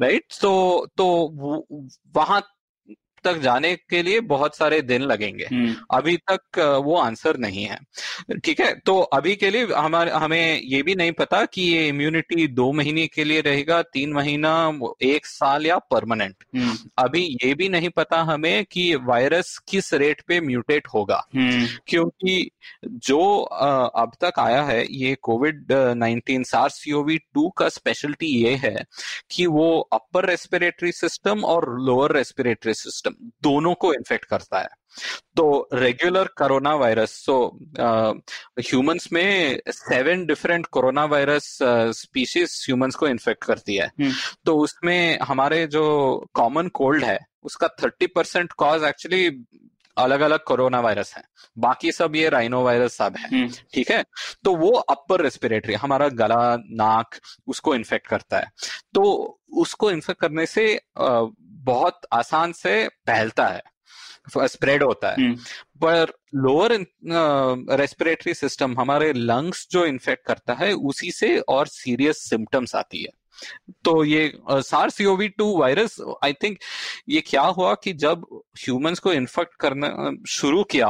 राइट। तो वहां तक जाने के लिए बहुत सारे दिन लगेंगे। अभी तक वो आंसर नहीं है। ठीक है, तो अभी के लिए हमें ये भी नहीं पता कि ये इम्यूनिटी 2 महीने के लिए रहेगा, 3 महीना, 1 साल या परमानेंट। अभी ये भी नहीं पता हमें कि वायरस किस रेट पे म्यूटेट होगा, क्योंकि जो अब तक आया है ये कोविड-19 SARS-CoV-2 का स्पेशलिटी ये है कि वो अपर रेस्पिरेटरी सिस्टम और लोअर रेस्पिरेटरी सिस्टम दोनों को इन्फेक्ट करता है। तो regular corona virus, so humans में 7 different corona virus species humans को इन्फेक्ट करती है। तो उसमें हमारे जो कॉमन कोल्ड है उसका 30% कॉज एक्चुअली अलग अलग कोरोना वायरस है, बाकी सब ये राइनो वायरस सब है। ठीक है, तो वो अपर रेस्पिरेटरी, हमारा गला, नाक, उसको इन्फेक्ट करता है। तो उसको इन्फेक्ट करने से बहुत आसान से फैलता है, स्प्रेड होता है। पर लोअर रेस्पिरेटरी सिस्टम, हमारे लंग्स जो इन्फेक्ट करता है, उसी से और सीरियस सिम्टम्स आती है। तो ये SARS-CoV-2 वायरस, आई थिंक ये क्या हुआ कि जब ह्यूमंस को इन्फेक्ट करना शुरू किया,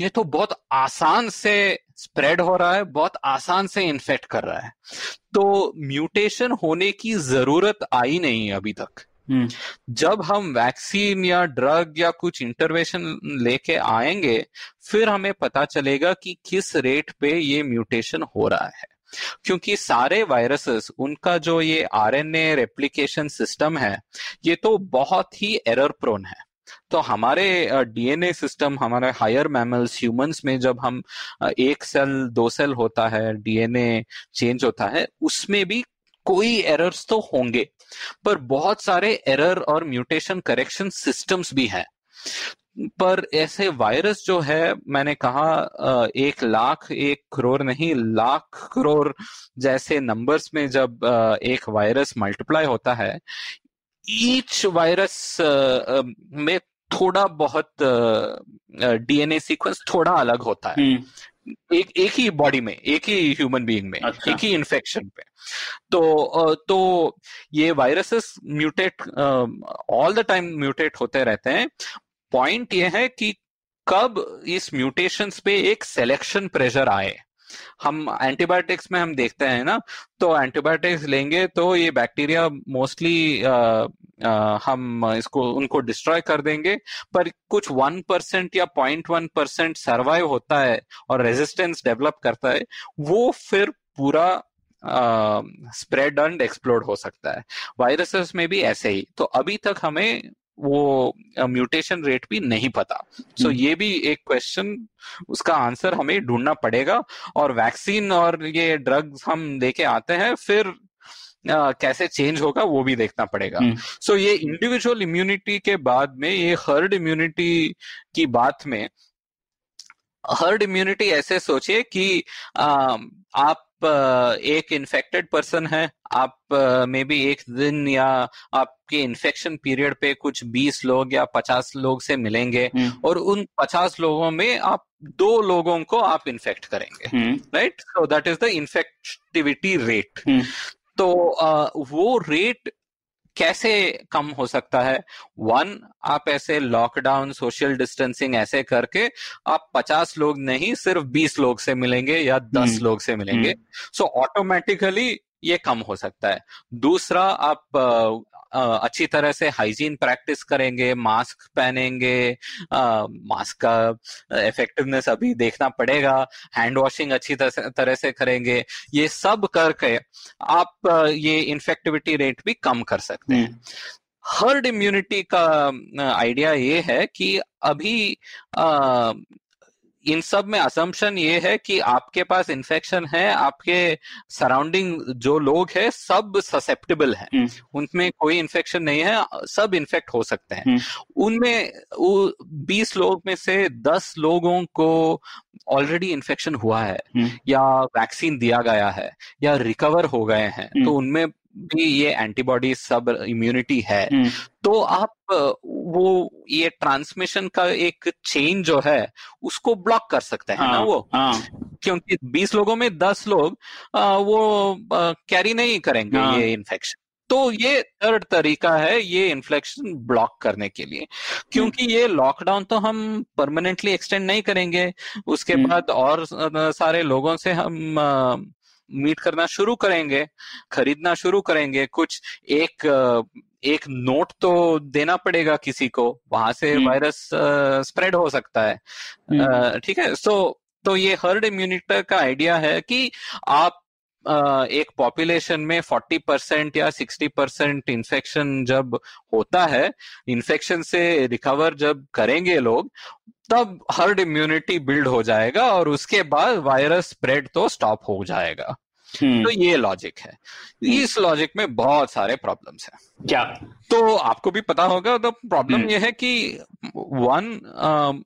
ये तो बहुत आसान से स्प्रेड हो रहा है, बहुत आसान से इन्फेक्ट कर रहा है, तो म्यूटेशन होने की जरूरत आई नहीं अभी तक। जब हम वैक्सीन या ड्रग या कुछ इंटरवेंशन लेके आएंगे फिर हमें पता चलेगा कि किस रेट पे ये म्यूटेशन हो रहा है, क्योंकि सारे वायरसेस उनका जो ये आरएनए रेप्लिकेशन सिस्टम है ये तो बहुत ही एरर प्रोन है। तो हमारे डीएनए सिस्टम, हमारे हायर मैमल्स ह्यूमंस में जब हम 1 सेल 2 सेल होता है, डीएनए चेंज होता है, उसमें भी कोई एरर्स तो होंगे, पर बहुत सारे एरर और म्यूटेशन करेक्शन सिस्टम्स भी हैं। पर ऐसे वायरस जो है, मैंने कहा 1 लाख 1 करोड़ नहीं, लाख करोड़ जैसे नंबर्स में जब एक वायरस मल्टीप्लाई होता है, ईच वायरस में थोड़ा बहुत डीएनए सीक्वेंस थोड़ा अलग होता है, एक ही बॉडी में, एक ही ह्यूमन बीइंग में। अच्छा। एक ही इन्फेक्शन पे। तो ये viruses mutate all the time mutate होते रहते हैं। पॉइंट ये है कि कब इस म्यूटेशंस पे एक सिलेक्शन प्रेशर आए। हम एंटीबायोटिक्स में हम देखते हैं ना, तो एंटीबायोटिक्स लेंगे तो ये बैक्टीरिया मोस्टली हम इसको उनको डिस्ट्रॉय कर देंगे, पर कुछ 1% या 0.1% सर्वाइव होता है और रेजिस्टेंस डेवलप करता है, वो फिर पूरा स्प्रेड एंड एक्सप्लोड हो सकता है। वायरसेस में भी ऐसे ही। तो अभी तक हमें वो म्यूटेशन रेट भी नहीं पता। सो ये भी एक क्वेश्चन, उसका आंसर हमें ढूंढना पड़ेगा। और वैक्सीन और ये ड्रग्स हम लेके आते हैं, फिर कैसे चेंज होगा वो भी देखना पड़ेगा। सो ये इंडिविजुअल इम्यूनिटी के बाद में ये हर्ड इम्यूनिटी की बात में, हर्ड इम्यूनिटी ऐसे सोचिए कि आप आप एक इन्फेक्टेड पर्सन है, आप मे बी एक दिन या आपके इन्फेक्शन पीरियड पे कुछ 20 लोग या 50 लोग से मिलेंगे और उन 50 लोगों में आप 2 लोगों को आप इन्फेक्ट करेंगे, right? So that is the infectivity rate. तो वो रेट कैसे कम हो सकता है? 1, आप ऐसे लॉकडाउन, सोशल डिस्टेंसिंग ऐसे करके आप 50 लोग नहीं, सिर्फ 20 लोग से मिलेंगे या 10 लोग से मिलेंगे, सो ऑटोमेटिकली ये कम हो सकता है। दूसरा, आप अच्छी तरह से हाइजीन प्रैक्टिस करेंगे, मास्क पहनेंगे, मास्क का इफेक्टिवनेस अभी देखना पड़ेगा, हैंड वॉशिंग अच्छी तरह से करेंगे, ये सब करके आप ये इन्फेक्टिविटी रेट भी कम कर सकते हैं। हर्ड इम्यूनिटी का आइडिया ये है कि अभी इन सब में असम्पशन ये है कि आपके पास इन्फेक्शन है, आपके सराउंडिंग जो लोग हैं सब ससेप्टिबल है, उनमें कोई इन्फेक्शन नहीं है, सब इन्फेक्ट हो सकते हैं। उनमें 20 लोग में से 10 लोगों को ऑलरेडी इन्फेक्शन हुआ है या वैक्सीन दिया गया है या रिकवर हो गए हैं, तो उनमें भी ये एंटीबॉडी सब इम्यूनिटी है। तो आप वो ये ट्रांसमिशन का एक चेन जो है उसको ब्लॉक कर सकते हैं ना वो, क्योंकि 20 लोगों में 10 लोग वो कैरी नहीं करेंगे ये इन्फेक्शन। तो ये थर्ड तरीका है ये इन्फेक्शन ब्लॉक करने के लिए, क्योंकि ये लॉकडाउन तो हम परमानेंटली एक्सटेंड नहीं करेंगे, उसके बाद और सारे लोगों से हम मीट करना शुरू करेंगे, खरीदना शुरू करेंगे, कुछ एक नोट तो देना पड़ेगा किसी को, वहां से वायरस स्प्रेड हो सकता है, ठीक है? तो ये हर्ड इम्यूनिटी का आइडिया है कि आप एक पॉपुलेशन में 40% या 60% इन्फेक्शन जब होता है, इन्फेक्शन से रिकवर जब करेंगे लोग, तब हर्ड इम्यूनिटी बिल्ड हो जाएगा और उसके बाद वायरस स्प्रेड तो स्टॉप हो जाएगा। तो ये लॉजिक है, इस लॉजिक में बहुत सारे प्रॉब्लम्स हैं। क्या तो आपको भी पता होगा, तो प्रॉब्लम ये है कि 1,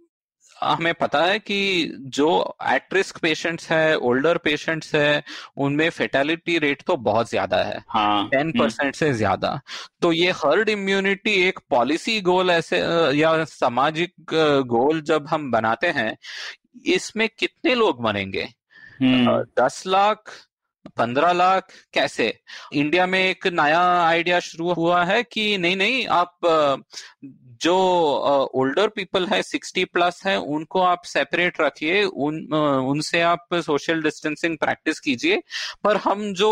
हमें पता है कि जो एट रिस्क पेशेंट्स है, ओल्डर पेशेंट्स है, उनमें फेटेलिटी रेट तो बहुत ज्यादा है, 10% से ज्यादा। तो ये हर्ड इम्यूनिटी एक पॉलिसी गोल ऐसे या सामाजिक गोल जब हम बनाते हैं, इसमें कितने लोग मरेंगे? 10 लाख, 15 लाख, कैसे? इंडिया में एक नया आइडिया शुरू हुआ है कि नहीं, आप जो ओल्डर पीपल है, 60+ है, उनको आप सेपरेट रखिए, उनसे आप सोशल डिस्टेंसिंग प्रैक्टिस कीजिए, पर हम जो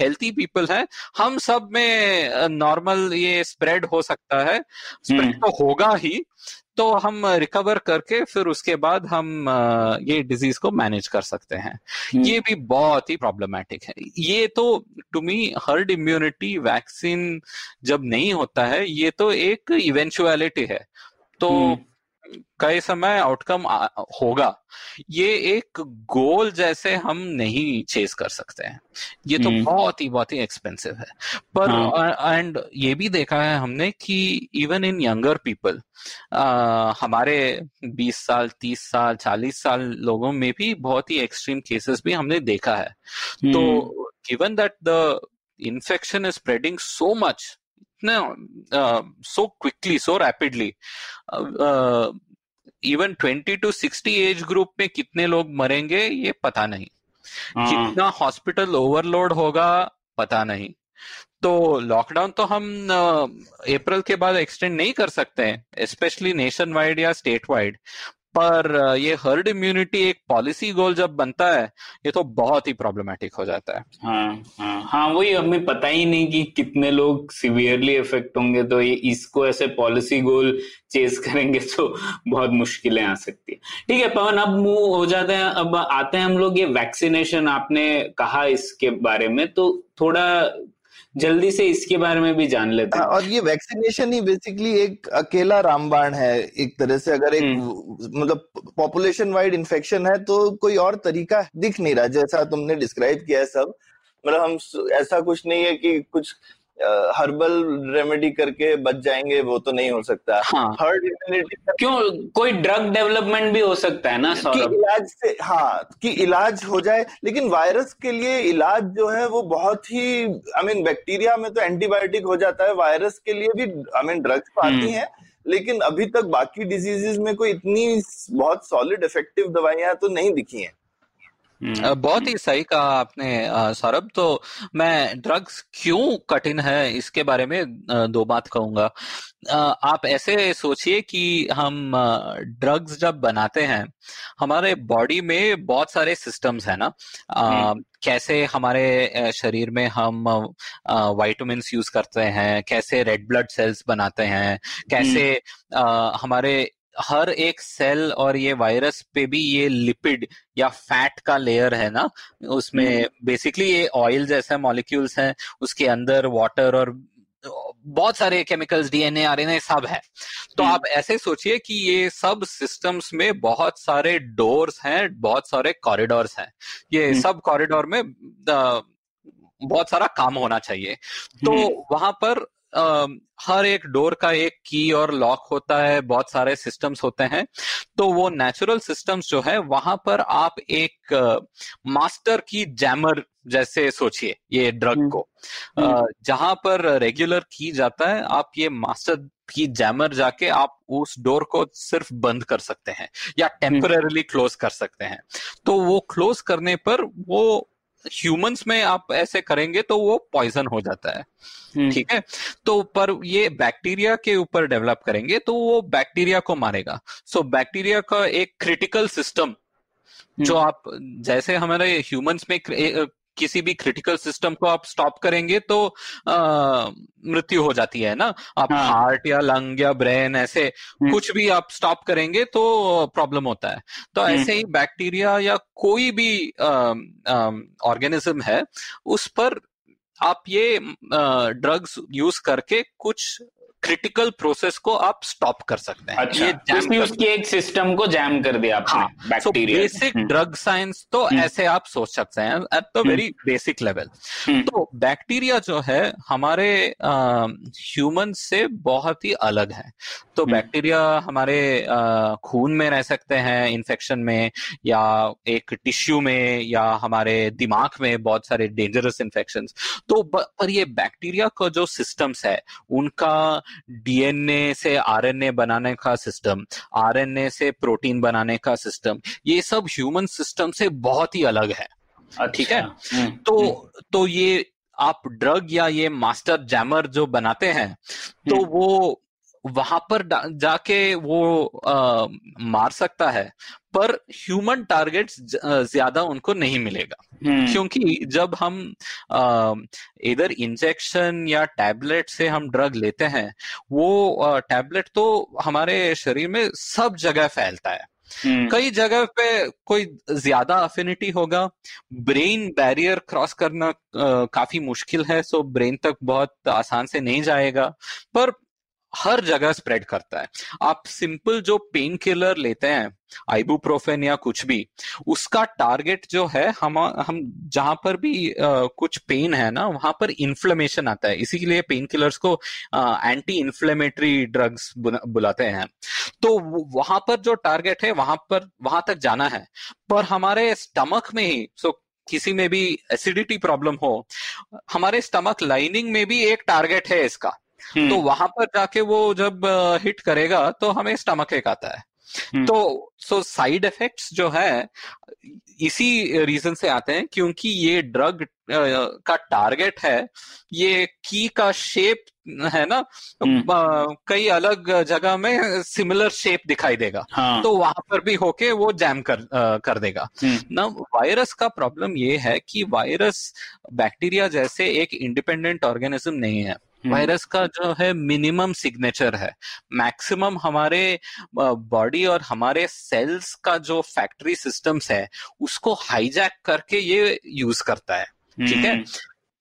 हेल्थी पीपल है हम सब में नॉर्मल ये स्प्रेड हो सकता है, स्प्रेड तो होगा ही, तो हम रिकवर करके फिर उसके बाद हम ये डिजीज को मैनेज कर सकते हैं। ये भी बहुत ही प्रॉब्लमेटिक है। ये तो to me herd immunity vaccine जब नहीं होता है, ये तो एक इवेंचुअलिटी है, तो कई समय आउटकम होगा, ये एक गोल जैसे हम नहीं चेज कर सकते हैं। ये तो बहुत ही एक्सपेंसिव है, पर एंड ये भी देखा है हमने कि इवन इन यंगर पीपल, हमारे 20 साल, 30 साल, 40 साल लोगों में भी बहुत ही एक्सट्रीम केसेस भी हमने देखा है। तो given that the infection is spreading so much, so quickly, so rapidly, even 20 to 60 age group में कितने लोग मरेंगे ये पता नहीं, कितना हॉस्पिटल ओवरलोड होगा पता नहीं। तो लॉकडाउन तो हम अप्रैल के बाद एक्सटेंड नहीं कर सकते हैं, स्पेशली नेशन वाइड या स्टेट वाइड, पर ये हर्ड इम्यूनिटी एक पॉलिसी गोल जब बनता है, ये तो बहुत ही प्रॉब्लमेटिक हो जाता है। हाँ, वही हमें पता ही नहीं कि कितने लोग सीवियरली इफेक्ट होंगे, तो ये इसको ऐसे पॉलिसी गोल चेज करेंगे तो बहुत मुश्किलें आ सकती है। ठीक है पवन, अब मूव हो जाते हैं, अब आते हैं हम लोग ये वैक्सीनेशन, आपने कहा इसके बारे में, तो थोड़ा जल्दी से इसके बारे में भी जान लेते हैं। और ये वैक्सीनेशन ही बेसिकली एक अकेला रामबाण है एक तरह से, अगर एक मतलब पॉपुलेशन वाइड इन्फेक्शन है तो कोई और तरीका दिख नहीं रहा, जैसा तुमने डिस्क्राइब किया है सब, मतलब हम ऐसा कुछ नहीं है कि कुछ हर्बल रेमेडी करके बच जाएंगे, वो तो नहीं हो सकता। हाँ, हर्ड इम्यूनिटी क्यों, कोई ड्रग डेवलपमेंट भी हो सकता है ना सौरभ, इलाज से। हाँ, कि इलाज हो जाए, लेकिन वायरस के लिए इलाज जो है वो बहुत ही बैक्टीरिया में तो एंटीबायोटिक हो जाता है, वायरस के लिए भी ड्रग्स आती है, लेकिन अभी तक बाकी डिजीजेस में कोई इतनी बहुत सॉलिड इफेक्टिव दवाइयां तो नहीं दिखी हैं। बहुत ही सही कहा आपने सौरभ। तो मैं ड्रग्स क्यों कठिन है इसके बारे में दो बात कहूंगा। आप ऐसे सोचिए कि हम ड्रग्स जब बनाते हैं, हमारे बॉडी में बहुत सारे सिस्टम्स है ना, कैसे हमारे शरीर में हम विटामिन्स यूज करते हैं, कैसे रेड ब्लड सेल्स बनाते हैं, कैसे हमारे हर एक सेल, और ये वायरस पे भी ये लिपिड या फैट का लेयर है ना, उसमें बेसिकली ये ऑयल जैसे मॉलिक्यूल्स हैं, उसके अंदर वाटर और बहुत सारे केमिकल्स, डीएनए आरएनए सब है। तो आप ऐसे सोचिए कि ये सब सिस्टम्स में बहुत सारे डोर्स हैं, बहुत सारे कॉरिडोर्स हैं, ये सब कॉरिडोर में बहुत सारा काम होना चाहिए। तो वहां पर हर एक डोर का एक की और लॉक होता है, बहुत सारे सिस्टम्स होते हैं। तो वो नेचुरल सिस्टम्स जो है, वहां पर आप एक मास्टर की जैमर जैसे सोचिए ये ड्रग को, जहां पर रेगुलर की जाता है, आप ये मास्टर की जैमर जाके आप उस डोर को सिर्फ बंद कर सकते हैं या टेम्पररीली क्लोज कर सकते हैं। तो वो क्लोज करने पर, वो ह्यूमंस में आप ऐसे करेंगे तो वो पॉइजन हो जाता है, ठीक है। तो पर ये बैक्टीरिया के ऊपर डेवलप करेंगे तो वो बैक्टीरिया को मारेगा। सो बैक्टीरिया का एक क्रिटिकल सिस्टम, जो आप जैसे हमारे ह्यूमंस में किसी भी क्रिटिकल सिस्टम को आप स्टॉप करेंगे तो मृत्यु हो जाती है ना, आप हार्ट या लंग या ब्रेन ऐसे कुछ भी आप स्टॉप करेंगे तो प्रॉब्लम होता है। तो ऐसे ही बैक्टीरिया या कोई भी ऑर्गेनिज्म है, उस पर आप ये ड्रग्स यूज करके कुछ क्रिटिकल प्रोसेस को आप स्टॉप कर सकते हैं। अच्छा, ये उसकी एक सिस्टम को जैम कर दिया आपने। हाँ, बैक्टीरिया। बेसिक ड्रग साइंस तो ऐसे आप सोच सकते हैं at the very basic level. तो बैक्टीरिया जो है हमारे ह्यूमन से बहुत ही अलग है। तो बैक्टीरिया हमारे खून में रह सकते हैं इन्फेक्शन में, या एक टिश्यू में, या हमारे दिमाग में, बहुत सारे डेंजरस इन्फेक्शन। तो पर ये बैक्टीरिया का जो सिस्टम्स है, उनका डीएनए से आरएनए बनाने का सिस्टम, आरएनए से प्रोटीन बनाने का सिस्टम, ये सब ह्यूमन सिस्टम से बहुत ही अलग है। ठीक है। तो ये आप ड्रग या ये मास्टर जैमर जो बनाते हैं, तो वो वहां पर जाके वो मार सकता है, पर ह्यूमन टारगेट्स ज्यादा उनको नहीं मिलेगा, क्योंकि जब हम इधर इंजेक्शन या टैबलेट से हम ड्रग लेते हैं, वो टैबलेट तो हमारे शरीर में सब जगह फैलता है। कई जगह पे कोई ज्यादा अफिनिटी होगा, ब्रेन बैरियर क्रॉस करना काफी मुश्किल है, सो ब्रेन तक बहुत आसान से नहीं जाएगा, पर हर जगह स्प्रेड करता है। आप सिंपल जो पेन किलर लेते हैं, आइबुप्रोफेन या कुछ भी, उसका टारगेट जो है, हम जहां पर भी कुछ पेन है ना, वहां पर इन्फ्लेमेशन आता है, इसीलिए पेन किलर्स को एंटी इन्फ्लेमेटरी ड्रग्स बुलाते हैं। तो वहां पर जो टारगेट है, वहां तक जाना है, पर हमारे स्टमक में ही, किसी में भी एसिडिटी प्रॉब्लम हो, हमारे स्टमक लाइनिंग में भी एक टारगेट है इसका, तो वहां पर जाके वो जब हिट करेगा तो हमें स्टमक एक आता है। तो साइड इफेक्ट्स जो है इसी रीजन से आते हैं, क्योंकि ये ड्रग का टारगेट है, ये की का शेप है ना, कई अलग जगह में सिमिलर शेप दिखाई देगा। हाँ। तो वहां पर भी होके वो जैम कर देगा ना। वायरस का प्रॉब्लम ये है कि वायरस बैक्टीरिया जैसे एक इंडिपेंडेंट ऑर्गेनिज्म नहीं है। वायरस का जो है मिनिमम सिग्नेचर है, मैक्सिमम हमारे बॉडी और हमारे सेल्स का जो फैक्ट्री सिस्टम्स है, उसको हाईजैक करके ये यूज करता है। ठीक है।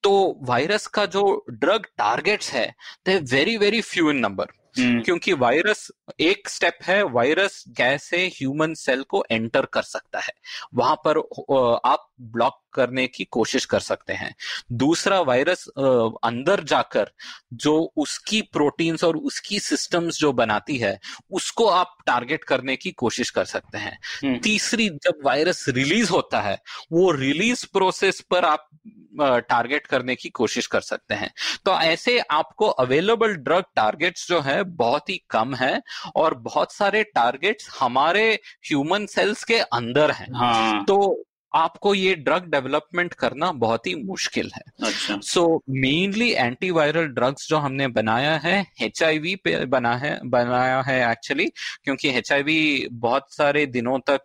तो वायरस का जो ड्रग टारगेट्स है, they very very few in number. क्योंकि वायरस एक स्टेप है, वायरस कैसे ह्यूमन सेल को एंटर कर सकता है, वहां पर आप ब्लॉक करने की कोशिश कर सकते हैं। दूसरा, वायरस अंदर जाकर जो उसकी प्रोटीन्स और उसकी सिस्टम्स जो बनाती है उसको आप टारगेट करने की कोशिश कर सकते हैं। तीसरी, जब वायरस रिलीज होता है वो रिलीज प्रोसेस पर आप टारगेट करने की कोशिश कर सकते हैं। तो ऐसे आपको अवेलेबल ड्रग टारगेट्स जो है बहुत ही कम है और बहुत सारे टारगेट्स हमारे ह्यूमन सेल्स के अंदर हैं। हाँ। तो आपको ये ड्रग डेवलपमेंट करना बहुत ही मुश्किल है। अच्छा। सो मेनली एंटीवायरल ड्रग्स जो हमने बनाया है एचआईवी पे बनाया है एक्चुअली, क्योंकि एचआईवी बहुत सारे दिनों तक,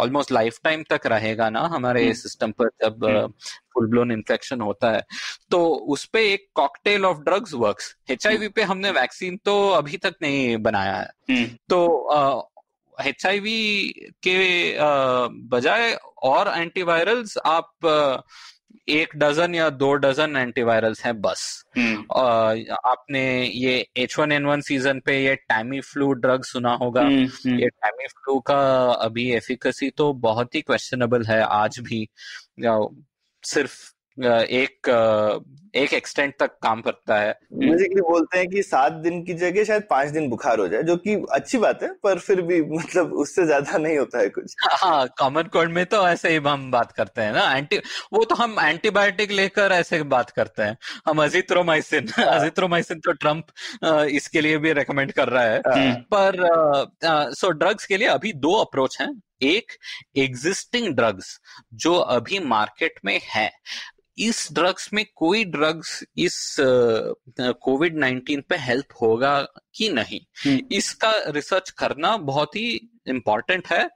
ऑलमोस्ट लाइफ टाइम तक रहेगा ना हमारे सिस्टम पर। जब फुल ब्लोन इन्फेक्शन होता है तो उस पे एक cocktail of drugs works. HIV पे हमने वैक्सीन तो अभी तक नहीं बनाया है, तो एचआईवी के बजाय और एंटीवायरल्स आप एक डजन या दो डजन एंटीवायरल्स हैं बस। आपने ये H1N1 सीजन पे ये टैमी फ्लू ड्रग सुना होगा। ये टैमी फ्लू का अभी एफिकेसी तो बहुत ही क्वेश्चनेबल है आज भी, सिर्फ एक एक्सटेंट तक काम करता है। बेसिकली बोलते हैं कि 7 दिन की जगह शायद 5 दिन बुखार हो जाए, जो कि अच्छी बात है, पर फिर भी मतलब उससे ज्यादा नहीं होता है कुछ। हाँ, कॉमन कोल्ड में तो ऐसे ही हम बात करते हैं ना, वो तो हम एंटीबायोटिक लेकर ऐसे बात करते हैं। हम अजिथ्रोमाइसिन तो ट्रम्प इसके लिए भी रेकमेंड कर रहा है। पर सो ड्रग्स के लिए अभी 2 अप्रोच हैं। एक, एग्जिस्टिंग ड्रग्स जो अभी मार्केट में है, इस ड्रग्स में कोई ड्रग्स इस कोविड-19 पे हेल्प होगा कि नहीं, इसका रिसर्च करना बहुत ही इम्पॉर्टेंट है।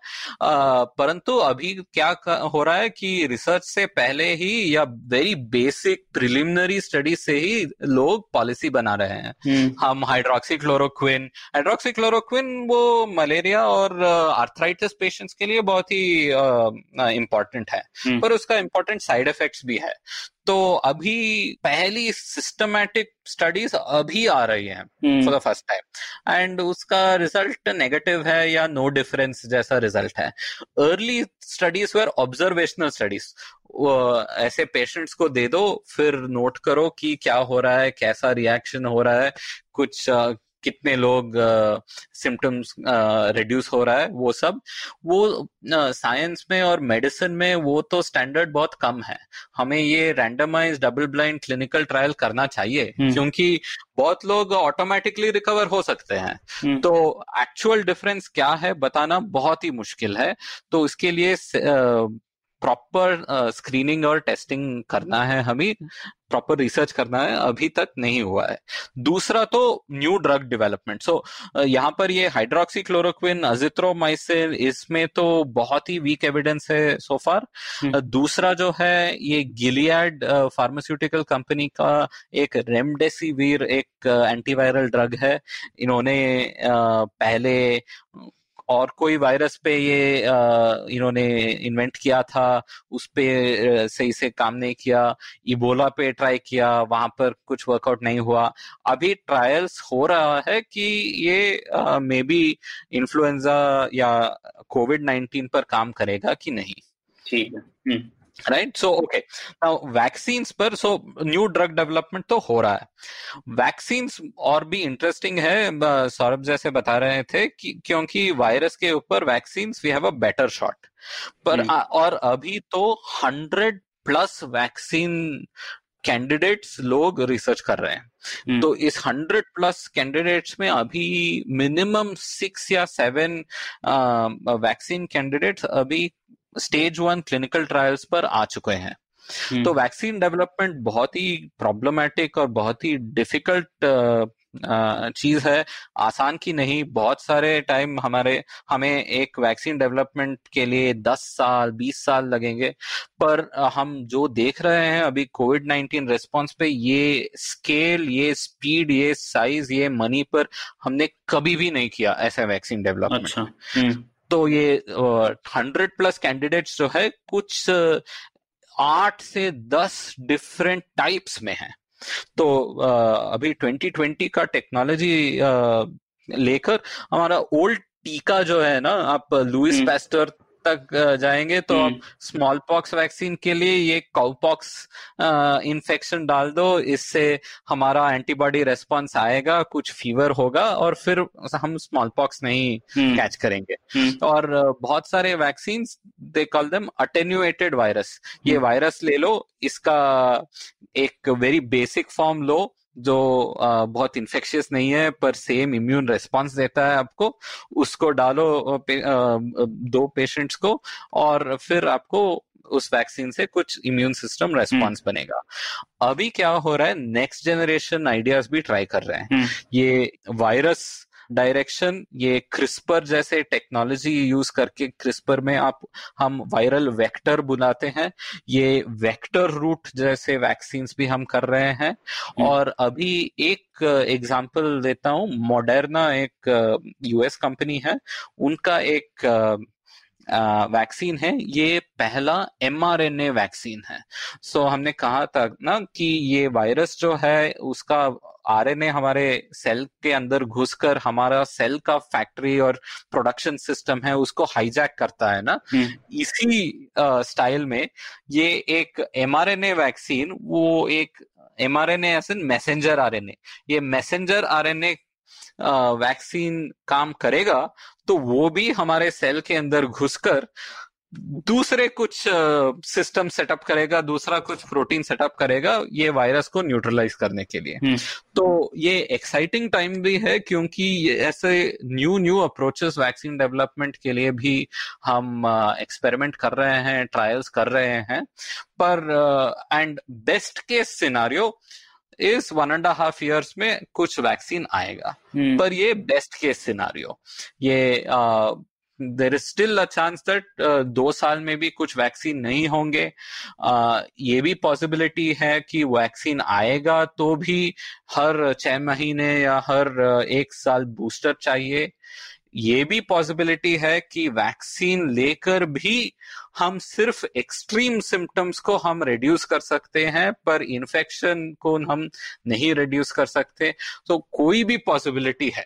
परंतु अभी क्या हो रहा है कि रिसर्च से पहले ही या वेरी बेसिक प्रिलिमिनरी स्टडी से ही लोग पॉलिसी बना रहे हैं। हम हाइड्रोक्सीक्लोरोक्विन वो मलेरिया और आर्थराइटिस पेशेंट्स के लिए बहुत ही इम्पॉर्टेंट है, पर उसका इम्पॉर्टेंट साइड इफेक्ट्स भी है। तो अभी पहली सिस्टमैटिक स्टडीज अभी आ रही है for the first time, and उसका रिजल्ट नेगेटिव है या नो डिफरेंस जैसा रिजल्ट है। Early studies were observational studies, ऐसे पेशेंट्स को दे दो, फिर नोट करो कि क्या हो रहा है, कैसा रिएक्शन हो रहा है, कुछ कितने लोग सिम्टम्स रिड्यूस हो रहा है, वो सब। वो साइंस में और मेडिसिन में वो तो स्टैंडर्ड बहुत कम है। हमें ये randomise double blind clinical trial करना चाहिए, क्योंकि बहुत लोग ऑटोमेटिकली रिकवर हो सकते हैं, तो एक्चुअल डिफरेंस क्या है बताना बहुत ही मुश्किल है। तो उसके लिए प्रॉपर स्क्रीनिंग और टेस्टिंग करना है, हमें प्रॉपर रिसर्च करना है, अभी तक नहीं हुआ है। दूसरा तो न्यू ड्रग डेवलपमेंट। सो यहाँ पर ये हाइड्रोक्सीक्लोरोक्विन, अजिथ्रोमाइसिन, इसमें तो बहुत ही वीक एविडेंस है सो फार। दूसरा जो है ये गिलियाड फार्मास्यूटिकल कंपनी का एक रेमडेसिविर एक एंटीवायरल ड्रग है। इन्होंने पहले और कोई वायरस पे ये इन्होंने इन्वेंट किया था, उस पे सही से काम नहीं किया। इबोला पे ट्राई किया, वहां पर कुछ वर्कआउट नहीं हुआ। अभी ट्रायल्स हो रहा है कि ये मे बी इन्फ्लुएंजा या कोविड-19 पर काम करेगा कि नहीं। ठीक है, right. So okay, now vaccines पर सो न्यू ड्रग डेवलपमेंट तो हो रहा है। वैक्सीन्स और भी इंटरेस्टिंग है, सौरभ जैसे बता रहे थे कि क्योंकि वायरस के ऊपर vaccines we have a better shot. पर और अभी तो 100+ वैक्सीन कैंडिडेट्स लोग रिसर्च कर रहे हैं। तो इस 100+ कैंडिडेट्स में अभी मिनिमम 6 या 7 वैक्सीन कैंडिडेट्स अभी स्टेज 1 क्लिनिकल ट्रायल्स पर आ चुके हैं। तो वैक्सीन डेवलपमेंट बहुत ही प्रॉब्लमेटिक और बहुत ही डिफिकल्ट चीज है, आसान की नहीं। बहुत सारे टाइम हमें एक वैक्सीन डेवलपमेंट के लिए 10 साल 20 साल लगेंगे। पर हम जो देख रहे हैं अभी कोविड-19 रेस्पॉन्स पे, ये स्केल, ये स्पीड, ये साइज, ये मनी पर हमने कभी भी नहीं किया ऐसा वैक्सीन डेवलपमेंट। अच्छा। तो ये 100+ कैंडिडेट्स जो है कुछ 8 से 10 डिफरेंट टाइप्स में है। तो अभी 2020 का टेक्नोलॉजी लेकर हमारा ओल्ड टीका जो है ना, आप लुइस पैस्टर तक जाएंगे तो आप स्मॉल पॉक्स वैक्सीन के लिए ये काउपॉक्स इंफेक्शन डाल दो, इससे हमारा एंटीबॉडी रेस्पॉन्स आएगा, कुछ फीवर होगा और फिर हम स्मॉल पॉक्स नहीं कैच करेंगे। और बहुत सारे vaccine they call them attenuated virus, ये वायरस ले लो, इसका एक वेरी बेसिक फॉर्म लो जो बहुत इन्फेक्शियस नहीं है पर सेम इम्यून रेस्पॉन्स देता है आपको, उसको डालो दो पेशेंट्स को और फिर आपको उस वैक्सीन से कुछ इम्यून सिस्टम रेस्पॉन्स बनेगा। अभी क्या हो रहा है, नेक्स्ट जनरेशन आइडियाज भी ट्राई कर रहे हैं। ये वायरस डायरेक्शन, ये क्रिस्पर जैसे टेक्नोलॉजी यूज करके, क्रिस्पर में आप हम वायरल वेक्टर बुलाते हैं, ये वेक्टर रूट जैसे वैक्सीन्स भी हम कर रहे हैं। और अभी एक एग्जांपल देता हूँ, मॉडर्ना एक यूएस कंपनी है, उनका एक वैक्सीन है, ये पहला mRNA वैक्सीन है। सो हमने कहा था ना कि ये वायरस जो है उसका आरएनए हमारे सेल के अंदर घुसकर हमारा सेल का फैक्ट्री और प्रोडक्शन सिस्टम है उसको हाईजैक करता है ना, इसी स्टाइल में ये एक mRNA वैक्सीन, वो एक mRNA as in messenger RNA, ये मैसेंजर आरएनए वैक्सीन काम करेगा तो वो भी हमारे सेल के अंदर घुसकर दूसरे कुछ सिस्टम सेटअप करेगा, दूसरा कुछ प्रोटीन सेटअप करेगा ये वायरस को न्यूट्रलाइज करने के लिए। तो ये एक्साइटिंग टाइम भी है क्योंकि ऐसे न्यू अप्रोचेस वैक्सीन डेवलपमेंट के लिए भी हम एक्सपेरिमेंट कर रहे हैं, ट्रायल्स कर रहे हैं। पर एंड बेस्ट केस सिनारियो इस 1.5 years में कुछ वैक्सीन आएगा, पर ये बेस्ट केस सिनारियो, ये there is still a chance that 2 साल में भी कुछ वैक्सीन नहीं होंगे। ये भी पॉसिबिलिटी है कि वैक्सीन आएगा तो भी हर 6 महीने या हर 1 साल बूस्टर चाहिए। ये भी पॉसिबिलिटी है कि वैक्सीन लेकर भी हम सिर्फ एक्सट्रीम सिम्टम्स को हम रिड्यूस कर सकते हैं पर इन्फेक्शन को हम नहीं रिड्यूस कर सकते। तो कोई भी पॉसिबिलिटी है।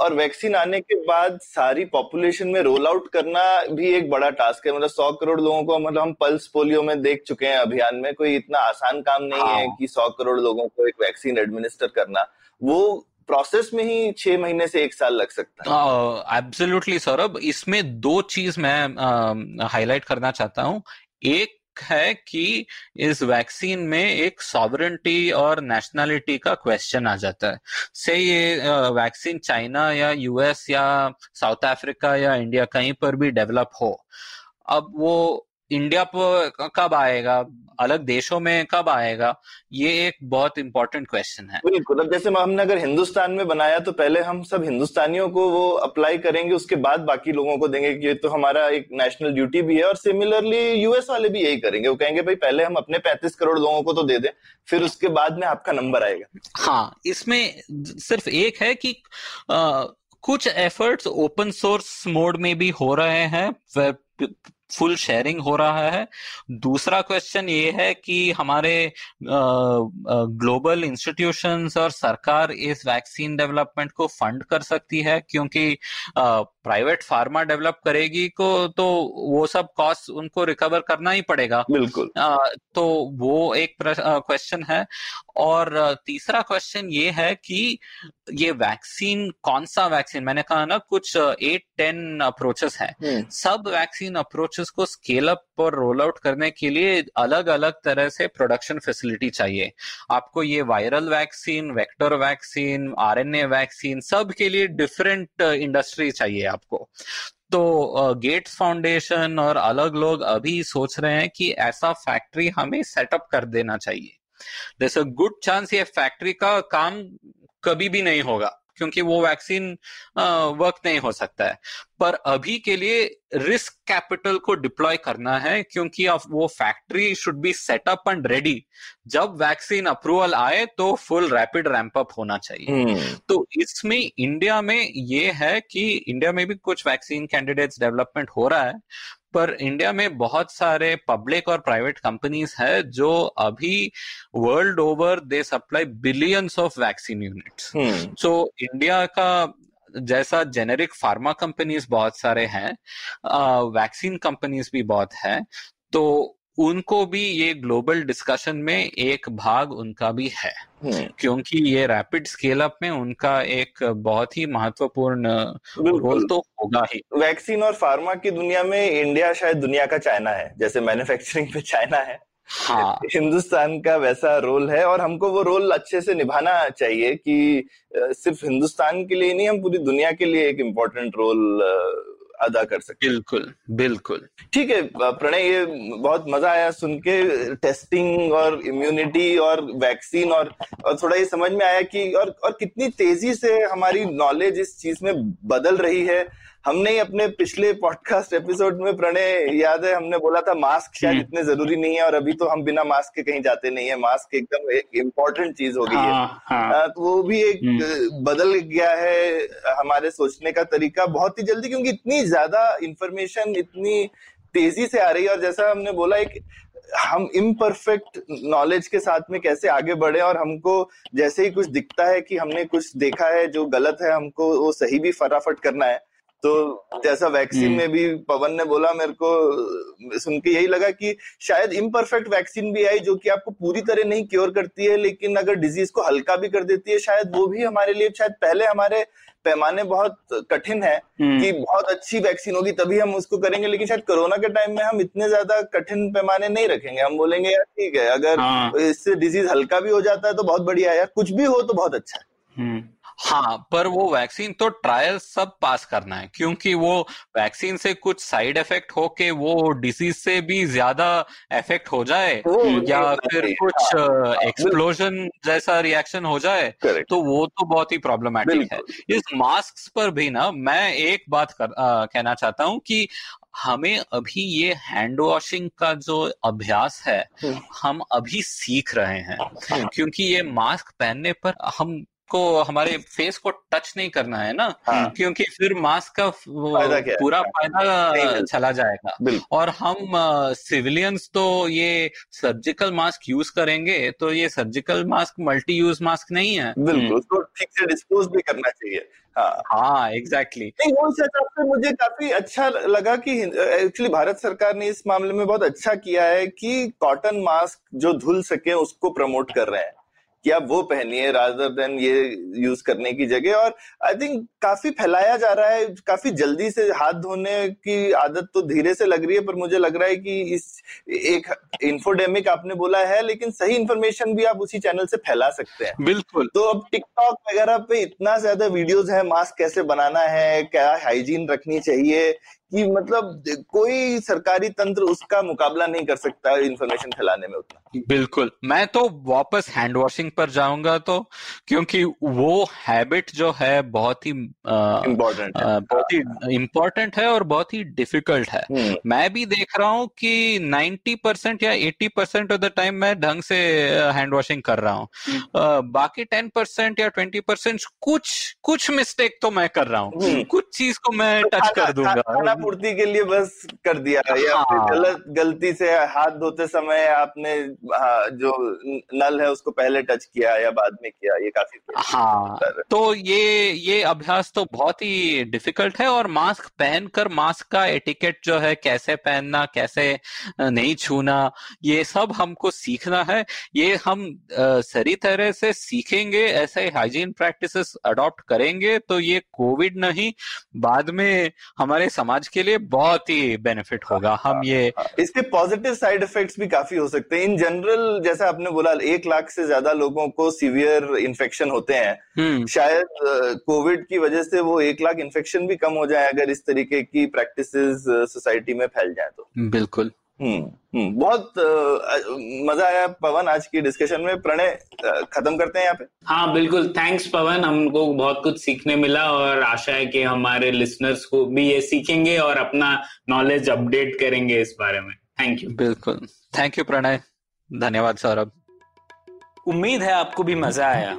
और वैक्सीन आने के बाद सारी पॉपुलेशन में रोल आउट करना भी एक बड़ा टास्क है। मतलब 100 करोड़ लोगों को, मतलब हम पल्स पोलियो में देख चुके हैं अभियान में, कोई इतना आसान काम नहीं है कि 100 करोड़ लोगों को एक वैक्सीन एडमिनिस्टर करना। वो प्रोसेस में ही 6 महीने से 1 साल लग सकता है। एब्सोल्युटली सौरभ, इसमें 2 चीज मैं हाईलाइट करना चाहता हूँ। एक है कि इस वैक्सीन में एक सॉवरेंटी और नेशनलिटी का क्वेश्चन आ जाता है। से ये वैक्सीन चाइना या यूएस या साउथ अफ्रीका या इंडिया कहीं पर भी डेवलप हो, अब वो इंडिया पर कब आएगा, अलग देशों में कब आएगा, ये एक बहुत इंपॉर्टेंट क्वेश्चन है। बिल्कुल, अब जैसे हमने अगर हिंदुस्तान में बनाया तो पहले हम सब हिंदुस्तानियों को वो अप्लाई करेंगे, उसके बाद बाकी लोगों को देंगे कि ये तो हमारा एक नेशनल ड्यूटी भी है। और सिमिलरली यूएस वाले भी यही करेंगे, वो कहेंगे भाई पहले हम अपने 35 करोड़ लोगों को तो दे दें, फिर उसके बाद में आपका नंबर आएगा। हाँ, इसमें सिर्फ एक है कि कुछ एफर्ट्स ओपन सोर्स मोड में भी हो रहे हैं, फुल शेयरिंग हो रहा है। दूसरा क्वेश्चन ये है कि हमारे ग्लोबल इंस्टीट्यूशंस और सरकार इस वैक्सीन डेवलपमेंट को फंड कर सकती है, क्योंकि प्राइवेट फार्मा डेवलप करेगी को तो वो सब कॉस्ट उनको रिकवर करना ही पड़ेगा। बिल्कुल, तो वो एक क्वेश्चन है। और तीसरा क्वेश्चन ये है कि ये वैक्सीन, कौन सा वैक्सीन, मैंने कहा ना कुछ 8-10 अप्रोचेस हैं, सब वैक्सीन अप्रोचेस को स्केल अप और रोल आउट करने के लिए अलग अलग तरह से प्रोडक्शन फैसिलिटी चाहिए आपको। ये viral vaccine, vector vaccine, RNA vaccine, सब के लिए डिफरेंट इंडस्ट्री चाहिए आपको। तो गेट्स फाउंडेशन और अलग लोग अभी सोच रहे हैं कि ऐसा फैक्ट्री हमें सेटअप कर देना चाहिए। जैसे गुड चांस ये फैक्ट्री का काम कभी भी नहीं होगा क्योंकि वो वैक्सीन वर्क नहीं हो सकता है, पर अभी के लिए रिस्क कैपिटल को डिप्लॉय करना है, क्योंकि अब वो factory should be setup and ready. जब वैक्सीन अप्रूवल आए तो फुल रैपिड रैंप अप होना चाहिए। तो इसमें इंडिया में ये है कि इंडिया में भी कुछ वैक्सीन कैंडिडेट्स डेवलपमेंट हो रहा है, पर इंडिया में बहुत सारे पब्लिक और प्राइवेट कंपनीज है जो अभी world over they supply billions of vaccine units. So India का जैसा जेनेरिक फार्मा कंपनीज बहुत सारे हैं, वैक्सीन कंपनीज भी बहुत हैं, तो उनको भी ये ग्लोबल डिस्कशन में एक भाग उनका भी है, क्योंकि ये रैपिड स्केल अप में उनका एक बहुत ही महत्वपूर्ण रोल तो होगा ही। वैक्सीन और फार्मा की दुनिया में इंडिया शायद दुनिया का चाइना है, जैसे मैन्युफैक्चरिंग पे चाइना है। हाँ, हिंदुस्तान का वैसा रोल है और हमको वो रोल अच्छे से निभाना चाहिए कि सिर्फ हिंदुस्तान के लिए नहीं, हम पूरी दुनिया के लिए एक इम्पोर्टेंट रोल अदा कर सकते हैं। बिल्कुल बिल्कुल, ठीक है प्रणय, ये बहुत मजा आया सुन के। टेस्टिंग और इम्यूनिटी और वैक्सीन और थोड़ा ये समझ में आया कि और कितनी तेजी से हमारी नॉलेज इस चीज में बदल रही है। हमने ही अपने पिछले पॉडकास्ट एपिसोड में, प्रणय याद है, हमने बोला था मास्क शायद इतने जरूरी नहीं है, और अभी तो हम बिना मास्क के कहीं जाते नहीं है। मास्क एकदम एक इम्पोर्टेंट चीज हो गई है। तो वो भी एक बदल गया है हमारे सोचने का तरीका बहुत ही जल्दी, क्योंकि इतनी ज्यादा इंफॉर्मेशन इतनी तेजी से आ रही है। और जैसा हमने बोला, एक हम इम्परफेक्ट नॉलेज के साथ में कैसे आगे बढ़े, और हमको जैसे ही कुछ दिखता है कि हमने कुछ देखा है जो गलत है, हमको वो सही भी फटाफट करना है। तो जैसा वैक्सीन में भी पवन ने बोला, मेरे को सुन के यही लगा कि शायद इम्परफेक्ट वैक्सीन भी आई जो कि आपको पूरी तरह नहीं क्योर करती है, लेकिन अगर डिजीज को हल्का भी कर देती है, शायद वो भी हमारे लिए, शायद पहले हमारे पैमाने बहुत कठिन है कि बहुत अच्छी वैक्सीन होगी तभी हम उसको करेंगे, लेकिन शायद कोरोना के टाइम में हम इतने ज्यादा कठिन पैमाने नहीं रखेंगे। हम बोलेंगे यार ठीक है, अगर इससे डिजीज हल्का भी हो जाता है तो बहुत बढ़िया है, यार कुछ भी हो तो बहुत अच्छा है। हाँ, पर वो वैक्सीन तो ट्रायल सब पास करना है, क्योंकि वो वैक्सीन से कुछ साइड इफेक्ट हो के वो डिजीज से भी ज्यादा इफेक्ट हो जाए, या फिर कुछ एक्सप्लोजन जैसा रिएक्शन हो जाए, तो वो तो बहुत ही प्रॉब्लमेटिक है। इस मास्क पर भी ना मैं एक बात कहना चाहता हूँ कि हमें अभी ये हैंड वॉशिंग का जो अभ्यास है हम अभी सीख रहे हैं, क्योंकि ये मास्क पहनने पर हम को हमारे फेस को टच नहीं करना है ना। क्योंकि फिर मास्क का पूरा फायदा चला जाएगा, और हम सिविलियंस तो ये सर्जिकल मास्क यूज करेंगे, तो ये surgical mask multi use mask नहीं है। बिल्कुल, तो ठीक से डिस्पोज भी करना चाहिए। हाँ, एग्जैक्टली। वो हिसाब से मुझे काफी अच्छा लगा कि एक्चुअली भारत सरकार ने इस मामले में बहुत अच्छा किया है कि कॉटन मास्क जो धुल सके उसको प्रमोट कर रहे हैं कि आप वो पहनिए रादर देन ये यूज करने की जगह। और आई थिंक काफी फैलाया जा रहा है, काफी जल्दी से हाथ धोने की आदत तो धीरे से लग रही है, पर मुझे लग रहा है कि इस एक इन्फोडेमिक आपने बोला है, लेकिन सही इन्फॉर्मेशन भी आप उसी चैनल से फैला सकते हैं। बिल्कुल। तो अब टिकटॉक वगैरह पे इतना ज्यादा वीडियोज है, मास्क कैसे बनाना है, क्या हाइजीन रखनी चाहिए, कि मतलब कोई सरकारी तंत्र उसका मुकाबला नहीं कर सकता इन्फॉर्मेशन फैलाने में उतना। बिल्कुल, मैं तो वापस हैंड वॉशिंग पर जाऊंगा, तो क्योंकि वो हैबिट जो है बहुत ही इम्पोर्टेंट है और बहुत ही डिफिकल्ट है। मैं भी देख रहा हूं कि 90% या 80% ऑफ द टाइम मैं ढंग से हैंड वॉशिंग कर रहा हूं, बाकी 10% या 20% कुछ मिस्टेक तो मैं कर रहा हूं, कुछ चीज को मैं टच कर दूंगा पूर्ति के लिए बस कर दिया। गलती से हाथ धोते समय आपने जो नल है उसको पहले टच किया या बाद में किया, ये काफी। हाँ, तो ये अभ्यास तो बहुत ही डिफिकल्ट है। और मास्क पहनकर मास्क का एटिकेट जो है, कैसे पहनना कैसे नहीं छूना, ये सब हमको सीखना है। ये हम सही तरह से सीखेंगे, ऐसे हाइजीन प्रैक्टिसेस अडॉप्ट करेंगे, तो ये कोविड नहीं बाद में हमारे समाज के लिए बहुत ही बेनिफिट होगा। हम ये इसके पॉजिटिव साइड इफेक्ट्स भी काफी हो सकते हैं। इन जनरल जैसा आपने बोला 1 लाख से ज्यादा लोगों को सीवियर इन्फेक्शन होते हैं, शायद कोविड की वजह से वो 1 लाख इन्फेक्शन भी कम हो जाए अगर इस तरीके की प्रैक्टिसेस सोसाइटी में फैल जाए तो। बिल्कुल। बहुत मजा आया पवन आज की डिस्कशन में। प्रणय खत्म करते हैं यहाँ पे। हाँ बिल्कुल, थैंक्स पवन, हमको बहुत कुछ सीखने मिला और आशा है कि हमारे लिसनर्स को भी ये सीखेंगे और अपना नॉलेज अपडेट करेंगे इस बारे में। Thank you. बिल्कुल, थैंक यू प्रणय, धन्यवाद सौरभ। उम्मीद है आपको भी मजा आया।